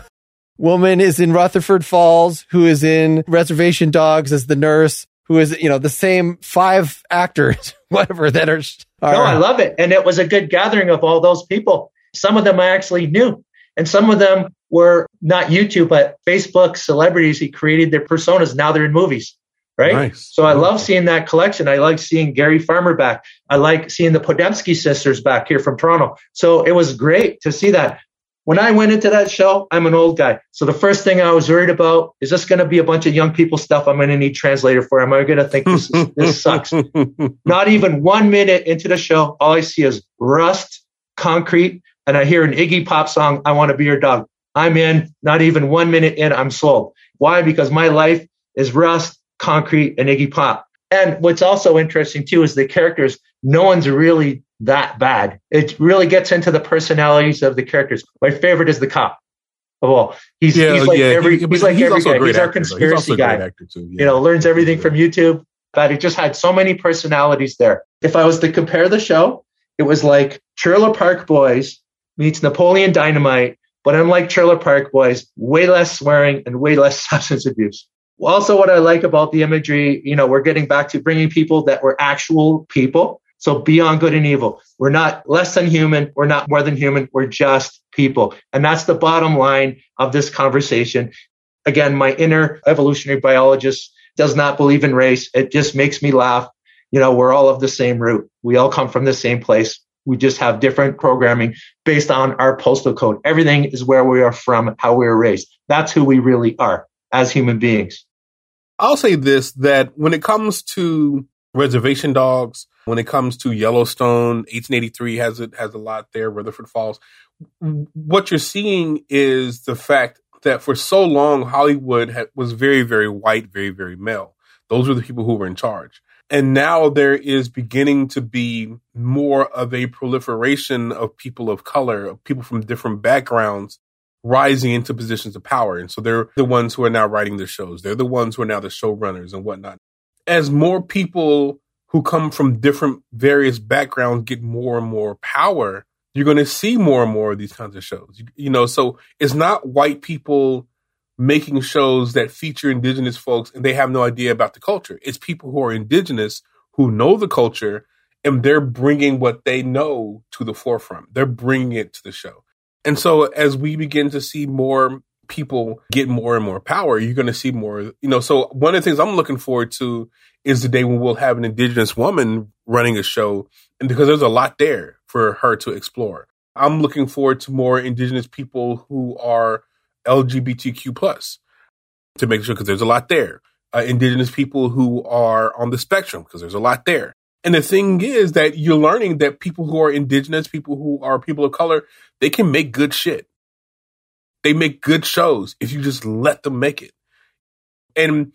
woman is in Rutherford Falls, who is in Reservation Dogs as the nurse, who is, you know, the same five actors, whatever, that are, are. No, I love it. And it was a good gathering of all those people. Some of them I actually knew, and some of them were not YouTube, but Facebook celebrities. He created their personas. Now they're in movies, right? Nice. So I love seeing that collection. I like seeing Gary Farmer back. I like seeing the Podemsky sisters back here from Toronto. So it was great to see that. When I went into that show, I'm an old guy. So the first thing I was worried about is this going to be a bunch of young people stuff I'm going to need translator for? Am I going to think this is, this sucks? Not even one minute into the show, all I see is rust, concrete, and I hear an Iggy Pop song, I Want to Be Your Dog. I'm in. Not even one minute in, I'm sold. Why? Because my life is rust, concrete, and Iggy Pop. And what's also interesting, too, is the characters. No one's really that bad. It really gets into the personalities of the characters. My favorite is the cop of all. He's yeah, he's like yeah. every he's, he's like he's every guy. He's our actor, conspiracy he's also guy. Great actor too. Yeah. You know, learns everything from YouTube. But it just had so many personalities there. If I was to compare the show, it was like Trailer Park Boys meets Napoleon Dynamite, but unlike Trailer Park Boys, way less swearing and way less substance abuse. Also, what I like about the imagery, you know, we're getting back to bringing people that were actual people. So beyond good and evil, we're not less than human. We're not more than human. We're just people. And that's the bottom line of this conversation. Again, my inner evolutionary biologist does not believe in race. It just makes me laugh. You know, we're all of the same root. We all come from the same place. We just have different programming based on our postal code. Everything is where we are from, how we were raised. That's who we really are as human beings. I'll say this, that when it comes to reservation dogs, when it comes to Yellowstone, eighteen eighty-three has it has a lot there, Rutherford Falls. What you're seeing is the fact that for so long, Hollywood had, was very, very white, very, very male. Those were the people who were in charge. And now there is beginning to be more of a proliferation of people of color, of people from different backgrounds rising into positions of power. And so they're the ones who are now writing the shows. They're the ones who are now the showrunners and whatnot. As more people who come from different various backgrounds get more and more power, you're going to see more and more of these kinds of shows. You, you know, so it's not white people making shows that feature indigenous folks and they have no idea about the culture. It's people who are indigenous who know the culture and they're bringing what they know to the forefront. They're bringing it to the show. And so as we begin to see more people get more and more power, you're going to see more, you know, so one of the things I'm looking forward to is the day when we'll have an indigenous woman running a show, and because there's a lot there for her to explore. I'm looking forward to more indigenous people who are L G B T Q plus to make sure, because there's a lot there. Uh, indigenous people who are on the spectrum, because there's a lot there. And the thing is that you're learning that people who are indigenous, people who are people of color, they can make good shit. They make good shows if you just let them make it. And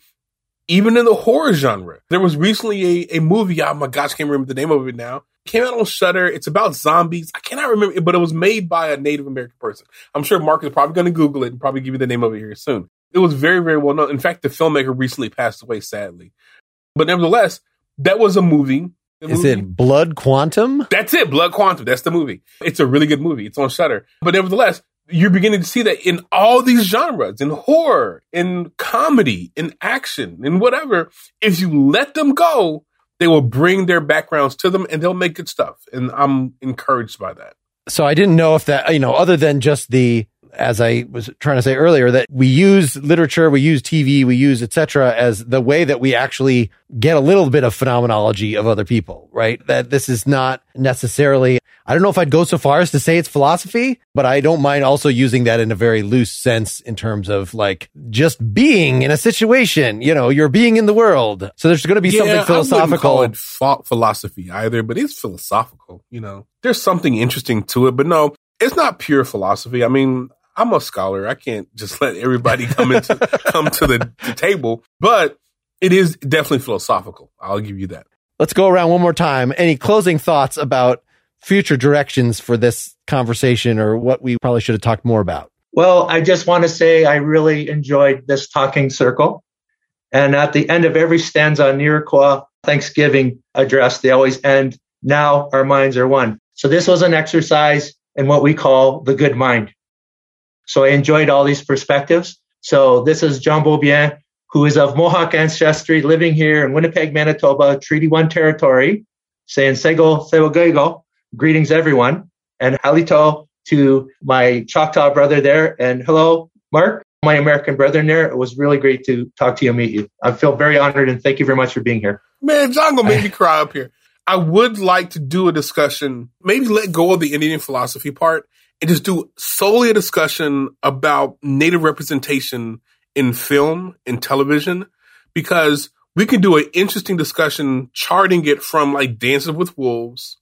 even in the horror genre, there was recently a, a movie, oh my gosh, I can't remember the name of it now. It came out on Shudder. It's about zombies. I cannot remember it, but it was made by a Native American person. I'm sure Mark is probably going to Google it and probably give you the name of it here soon. It was very, very well known. In fact, the filmmaker recently passed away, sadly. But nevertheless, that was a movie. The Is movie. It Blood Quantum? That's it, Blood Quantum. That's the movie. It's a really good movie. It's on Shudder. But nevertheless, you're beginning to see that in all these genres, in horror, in comedy, in action, in whatever, if you let them go, they will bring their backgrounds to them and they'll make good stuff. And I'm encouraged by that. So I didn't know if that, you know, other than just the, as I was trying to say earlier, that we use literature, we use T V, we use et cetera, as the way that we actually get a little bit of phenomenology of other people, right? That this is not necessarily, I don't know if I'd go so far as to say it's philosophy, but I don't mind also using that in a very loose sense in terms of like just being in a situation, you know, you're being in the world. So there's going to be yeah, something philosophical. I wouldn't call it philosophy either, but it's philosophical, you know, there's something interesting to it, but no, it's not pure philosophy. I mean, I'm a scholar. I can't just let everybody come into come to the, the table, but it is definitely philosophical. I'll give you that. Let's go around one more time. Any closing thoughts about future directions for this conversation or what we probably should have talked more about? Well, I just want to say I really enjoyed this talking circle. And at the end of every stanza on Iroquois Thanksgiving address, they always end, now our minds are one. So this was an exercise in what we call the good mind. So I enjoyed all these perspectives. So this is Jean Beaubien, who is of Mohawk ancestry, living here in Winnipeg, Manitoba, Treaty one territory, saying Sego, Sewagego, greetings everyone, and halito to my Choctaw brother there, and hello, Mark, my American brother there. It was really great to talk to you and meet you. I feel very honored, and thank you very much for being here. Man, John gonna make me cry up here. I would like to do a discussion, maybe let go of the Indian philosophy part, and just do solely a discussion about Native representation in film and television, because we can do an interesting discussion charting it from like Dances with Wolves,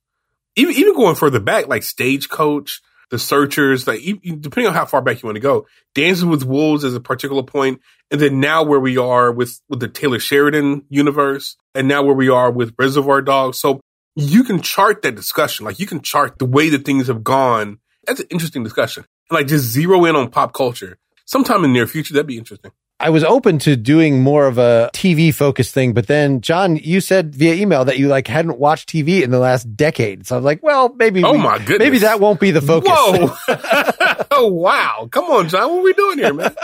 even even going further back, like Stagecoach, The Searchers, like even, depending on how far back you want to go, Dances with Wolves is a particular point, and then now where we are with, with the Taylor Sheridan universe, and now where we are with Reservoir Dogs. So you can chart that discussion. Like you can chart the way that things have gone. That's an interesting discussion. Like just zero in on pop culture. Sometime in the near future, that'd be interesting. I was open to doing more of a T V focused thing, but then John, you said via email that you like hadn't watched T V in the last decade. So I was like, well, maybe, oh we, my goodness. Maybe that won't be the focus. Whoa. Oh, wow. Come on, John. What are we doing here, man?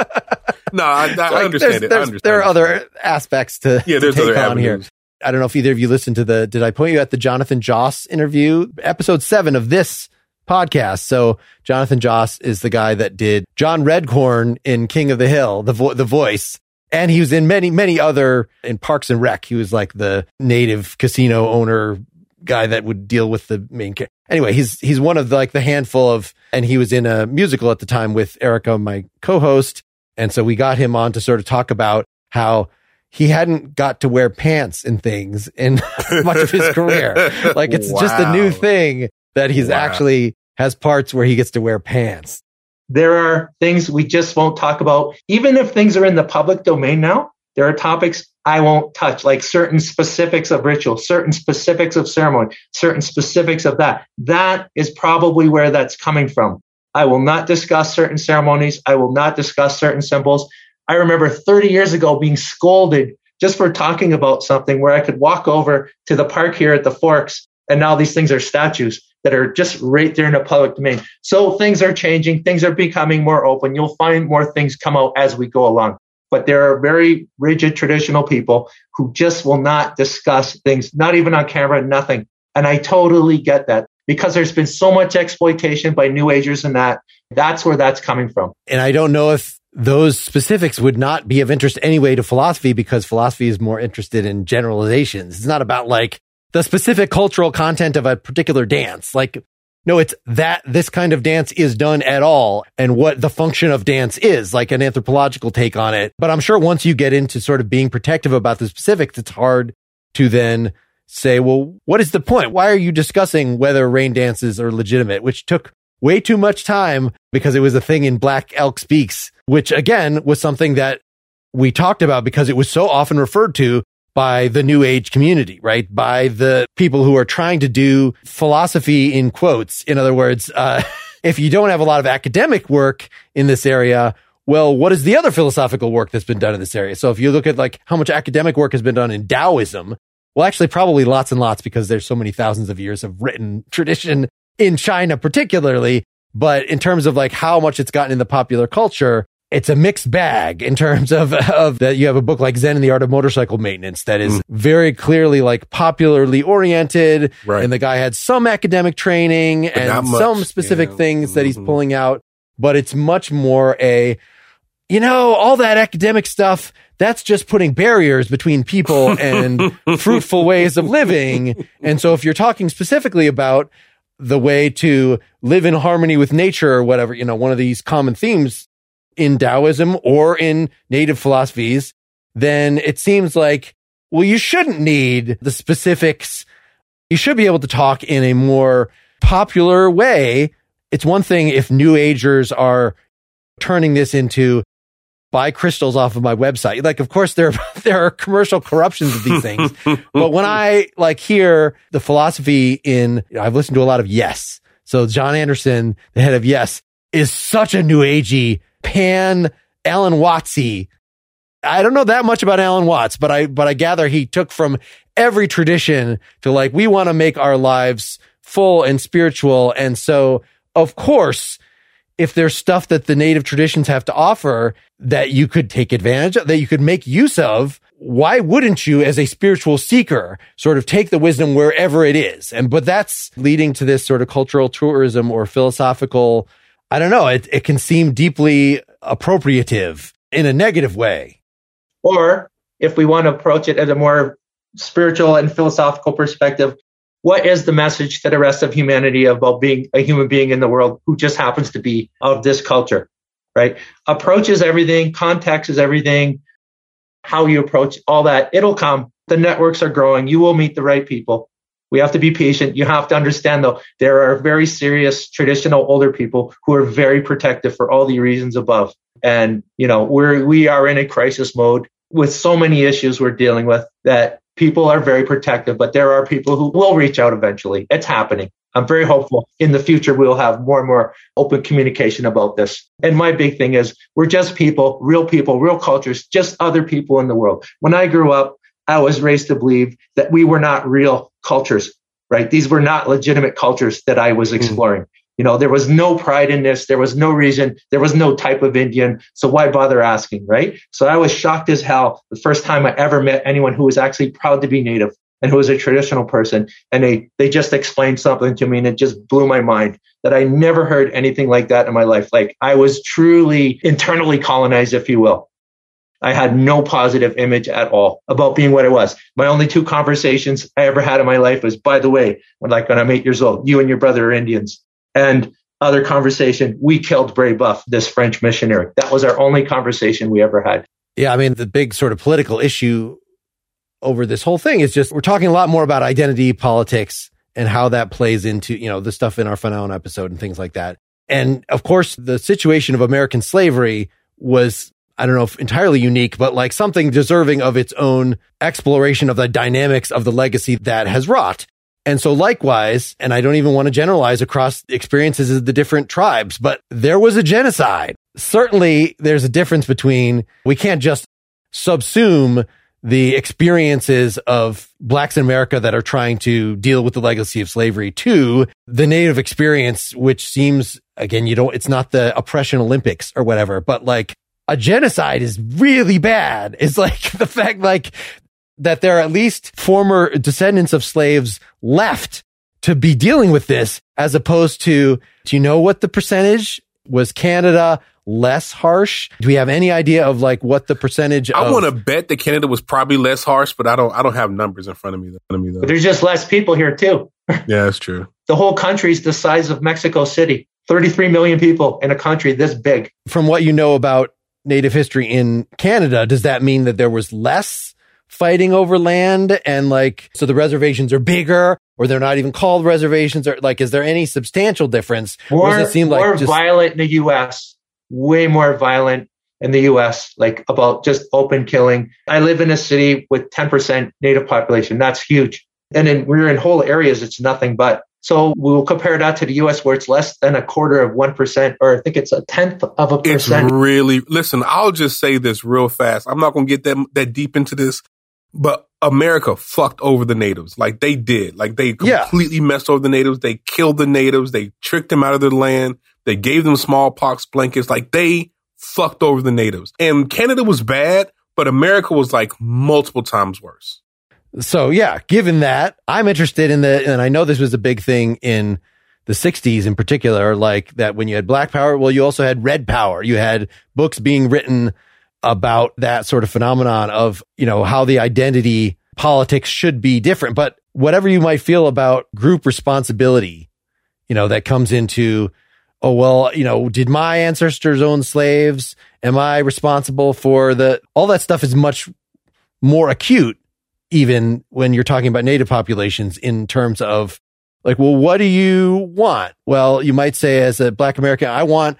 No, I, I like, understand there's, it. There's, I understand there are other aspects to, yeah, to take other on avenues. Here. I don't know if either of you listened to the, did I point you at the Jonathan Joss interview? Episode seven of this podcast. So Jonathan Joss is the guy that did John Redcorn in King of the Hill, the vo- the voice. And he was in many, many other, in Parks and Rec. He was like the native casino owner guy that would deal with the main character. Anyway, he's, he's one of the, like the handful of, and he was in a musical at the time with Erica, my co-host. And so we got him on to sort of talk about how he hadn't got to wear pants and things in much of his career. Like it's wow. just a new thing that he's wow. actually has parts where he gets to wear pants. There are things we just won't talk about. Even if things are in the public domain now, there are topics I won't touch, like certain specifics of ritual, certain specifics of ceremony, certain specifics of that. That is probably where that's coming from. I will not discuss certain ceremonies. I will not discuss certain symbols. I remember thirty years ago being scolded just for talking about something where I could walk over to the park here at the Forks, and now these things are statues that are just right there in the public domain. So things are changing. Things are becoming more open. You'll find more things come out as we go along. But there are very rigid traditional people who just will not discuss things, not even on camera, nothing. And I totally get that because there's been so much exploitation by New Agers and that. That's where that's coming from. And I don't know if those specifics would not be of interest anyway to philosophy because philosophy is more interested in generalizations. It's not about like the specific cultural content of a particular dance. Like, no, it's that this kind of dance is done at all and what the function of dance is, like an anthropological take on it. But I'm sure once you get into sort of being protective about the specifics, it's hard to then say, well, what is the point? Why are you discussing whether rain dances are legitimate? Which took way too much time because it was a thing in Black Elk Speaks, which again was something that we talked about because it was so often referred to by the New Age community, right? By the people who are trying to do philosophy in quotes. In other words, uh, if you don't have a lot of academic work in this area, well, what is the other philosophical work that's been done in this area? So if you look at like how much academic work has been done in Taoism, well, actually probably lots and lots because there's so many thousands of years of written tradition in China particularly. But in terms of like how much it's gotten in the popular culture, it's a mixed bag in terms of, of that. You have a book like Zen and the Art of Motorcycle Maintenance that is mm. very clearly like popularly oriented. Right. And the guy had some academic training but and much, some specific you know. things mm-hmm. that he's pulling out, but it's much more a, you know, all that academic stuff, that's just putting barriers between people and fruitful ways of living. And so if you're talking specifically about the way to live in harmony with nature or whatever, you know, one of these common themes in Taoism or in native philosophies, then it seems like, well, you shouldn't need the specifics. You should be able to talk in a more popular way. It's one thing if New Agers are turning this into buy crystals off of my website. Like, of course, there, there are commercial corruptions of these things. But when I like hear the philosophy in, you know, I've listened to a lot of Yes. So John Anderson, the head of Yes, is such a New Agey pan Alan Wattsy. I don't know that much about Alan Watts, but I but I gather he took from every tradition to like, we want to make our lives full and spiritual. And so, of course, if there's stuff that the native traditions have to offer that you could take advantage of, that you could make use of, why wouldn't you, as a spiritual seeker, sort of take the wisdom wherever it is? And but that's leading to this sort of cultural tourism or philosophical, I don't know, it, it can seem deeply appropriative in a negative way. Or if we want to approach it at a more spiritual and philosophical perspective, what is the message to the rest of humanity about being a human being in the world who just happens to be of this culture, right? Approach is everything, context is everything, how you approach all that, it'll come. The networks are growing. You will meet the right people. We have to be patient. You have to understand, though, there are very serious traditional older people who are very protective for all the reasons above. And, you know, we're, we are in a crisis mode with so many issues we're dealing with that people are very protective, but there are people who will reach out eventually. It's happening. I'm very hopeful in the future we'll have more and more open communication about this. And my big thing is we're just people, real people, real cultures, just other people in the world. When I grew up, I was raised to believe that we were not real cultures, right? These were not legitimate cultures that I was exploring. Mm. You know, there was no pride in this. There was no region. There was no type of Indian. So why bother asking, right? So I was shocked as hell the first time I ever met anyone who was actually proud to be Native and who was a traditional person. And they they just explained something to me, and it just blew my mind that I never heard anything like that in my life. Like, I was truly internally colonized, if you will. I had no positive image at all about being what I was. My only two conversations I ever had in my life was, by the way, when, like, when I'm eight years old, you and your brother are Indians. And other conversation, we killed Bray Buff, this French missionary. That was our only conversation we ever had. Yeah, I mean, the big sort of political issue over this whole thing is just, we're talking a lot more about identity politics and how that plays into, you know, the stuff in our Fanon episode and things like that. And of course, the situation of American slavery was, I don't know if entirely unique, but like something deserving of its own exploration of the dynamics of the legacy that has wrought. And so likewise, and I don't even want to generalize across experiences of the different tribes, but there was a genocide. Certainly there's a difference between, we can't just subsume the experiences of Blacks in America that are trying to deal with the legacy of slavery to the Native experience, which seems, again, you don't, it's not the oppression Olympics or whatever, but like a genocide is really bad. It's like the fact like that there are at least former descendants of slaves left to be dealing with this, as opposed to, do you know what the percentage was? Canada less harsh? Do we have any idea of like what the percentage I of... want to bet that Canada was probably less harsh, but I don't I don't have numbers in front of me. In front of me, but there's just less people here too. Yeah, that's true. The whole country's the size of Mexico City. thirty-three million people in a country this big. From what you know about Native history in Canada, does that mean that there was less fighting over land, and like, so the reservations are bigger, or they're not even called reservations, or like, is there any substantial difference? More, or does it seem like more just violent in the U S, way more violent in the U S, like about just open killing. I live in a city with ten percent Native population. That's huge. And then we're in whole areas. It's nothing but. So we'll compare that to the U S where it's less than a quarter of one percent, or I think it's a tenth of a percent. It's really, listen, I'll just say this real fast. I'm not going to get that, that deep into this, but America fucked over the natives. Like they did. Like they completely yeah. messed over the natives. They killed the natives. They tricked them out of their land. They gave them smallpox blankets. Like they fucked over the natives. And Canada was bad, but America was like multiple times worse. So yeah, given that, I'm interested in the, and I know this was a big thing in the sixties in particular, like that when you had Black Power, well, you also had Red Power. You had books being written about that sort of phenomenon of, you know, how the identity politics should be different. But whatever you might feel about group responsibility, you know, that comes into, oh, well, you know, did my ancestors own slaves? Am I responsible for the, all that stuff is much more acute. Even when you're talking about Native populations in terms of like, well, what do you want? Well, you might say as a Black American, I want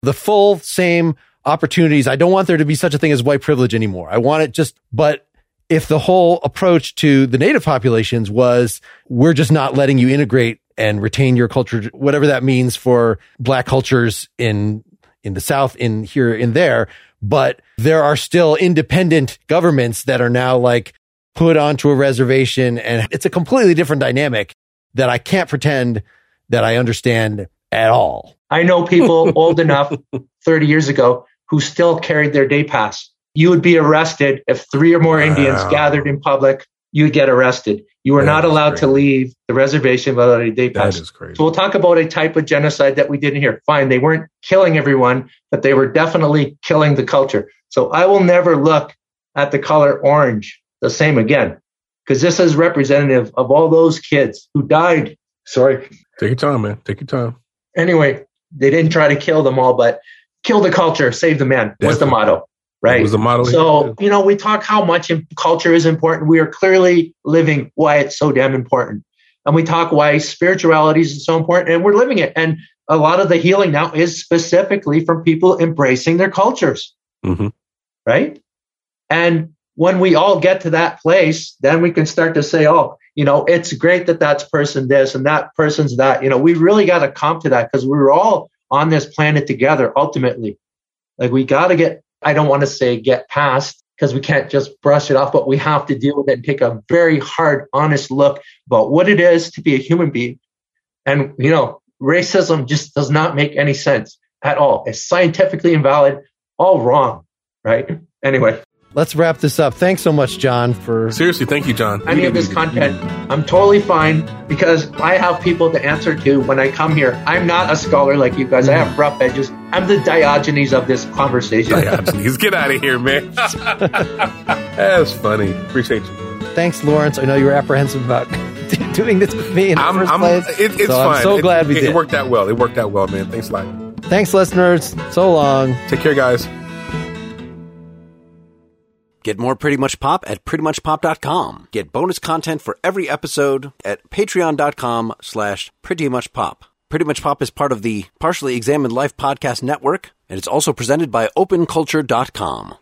the full same opportunities. I don't want there to be such a thing as white privilege anymore. I want it just, but if the whole approach to the Native populations was, we're just not letting you integrate and retain your culture, whatever that means for Black cultures in in the South, in here, in there, but there are still independent governments that are now like, put onto a reservation, and it's a completely different dynamic that I can't pretend that I understand at all. I know people old enough thirty years ago who still carried their day pass. You would be arrested if three or more wow. Indians gathered in public, you'd get arrested. You were that not allowed crazy. to leave the reservation without a day pass. That is crazy. So we'll talk about a type of genocide that we didn't hear. Fine, they weren't killing everyone, but they were definitely killing the culture. So I will never look at the color orange the same again, because this is representative of all those kids who died. Sorry. Take your time, man. Take your time. Anyway, they didn't try to kill them all, but kill the culture, save the man was the motto, right? It was the motto. So, you know, we talk how much culture is important. We are clearly living why it's so damn important. And we talk why spirituality is so important, and we're living it. And a lot of the healing now is specifically from people embracing their cultures, mm-hmm. right? And when we all get to that place, then we can start to say, oh, you know, it's great that that's person this and that person's that. You know, we really got to come to that, because we were all on this planet together, ultimately. Like, we got to get, I don't want to say get past, because we can't just brush it off, but we have to deal with it and take a very hard, honest look about what it is to be a human being. And, you know, racism just does not make any sense at all. It's scientifically invalid, all wrong, right? Anyway. Let's wrap this up. Thanks so much, John, for... Seriously, thank you, John. Any of this content, I'm totally fine because I have people to answer to when I come here. I'm not a scholar like you guys. I have rough edges. I'm the Diogenes of this conversation. Diogenes, get out of here, man. That's funny. Appreciate you. Thanks, Lawrence. I know you were apprehensive about doing this with me in the I'm, first I'm, place. It, it's so fine. I'm so it, glad we it, did. It worked out well. It worked out well, man. Thanks a lot. Thanks, listeners. So long. Take care, guys. Get more Pretty Much Pop at pretty much pop dot com. Get bonus content for every episode at patreon.com slash prettymuchpop. Pretty Much Pop is part of the Partially Examined Life podcast network, and it's also presented by open culture dot com.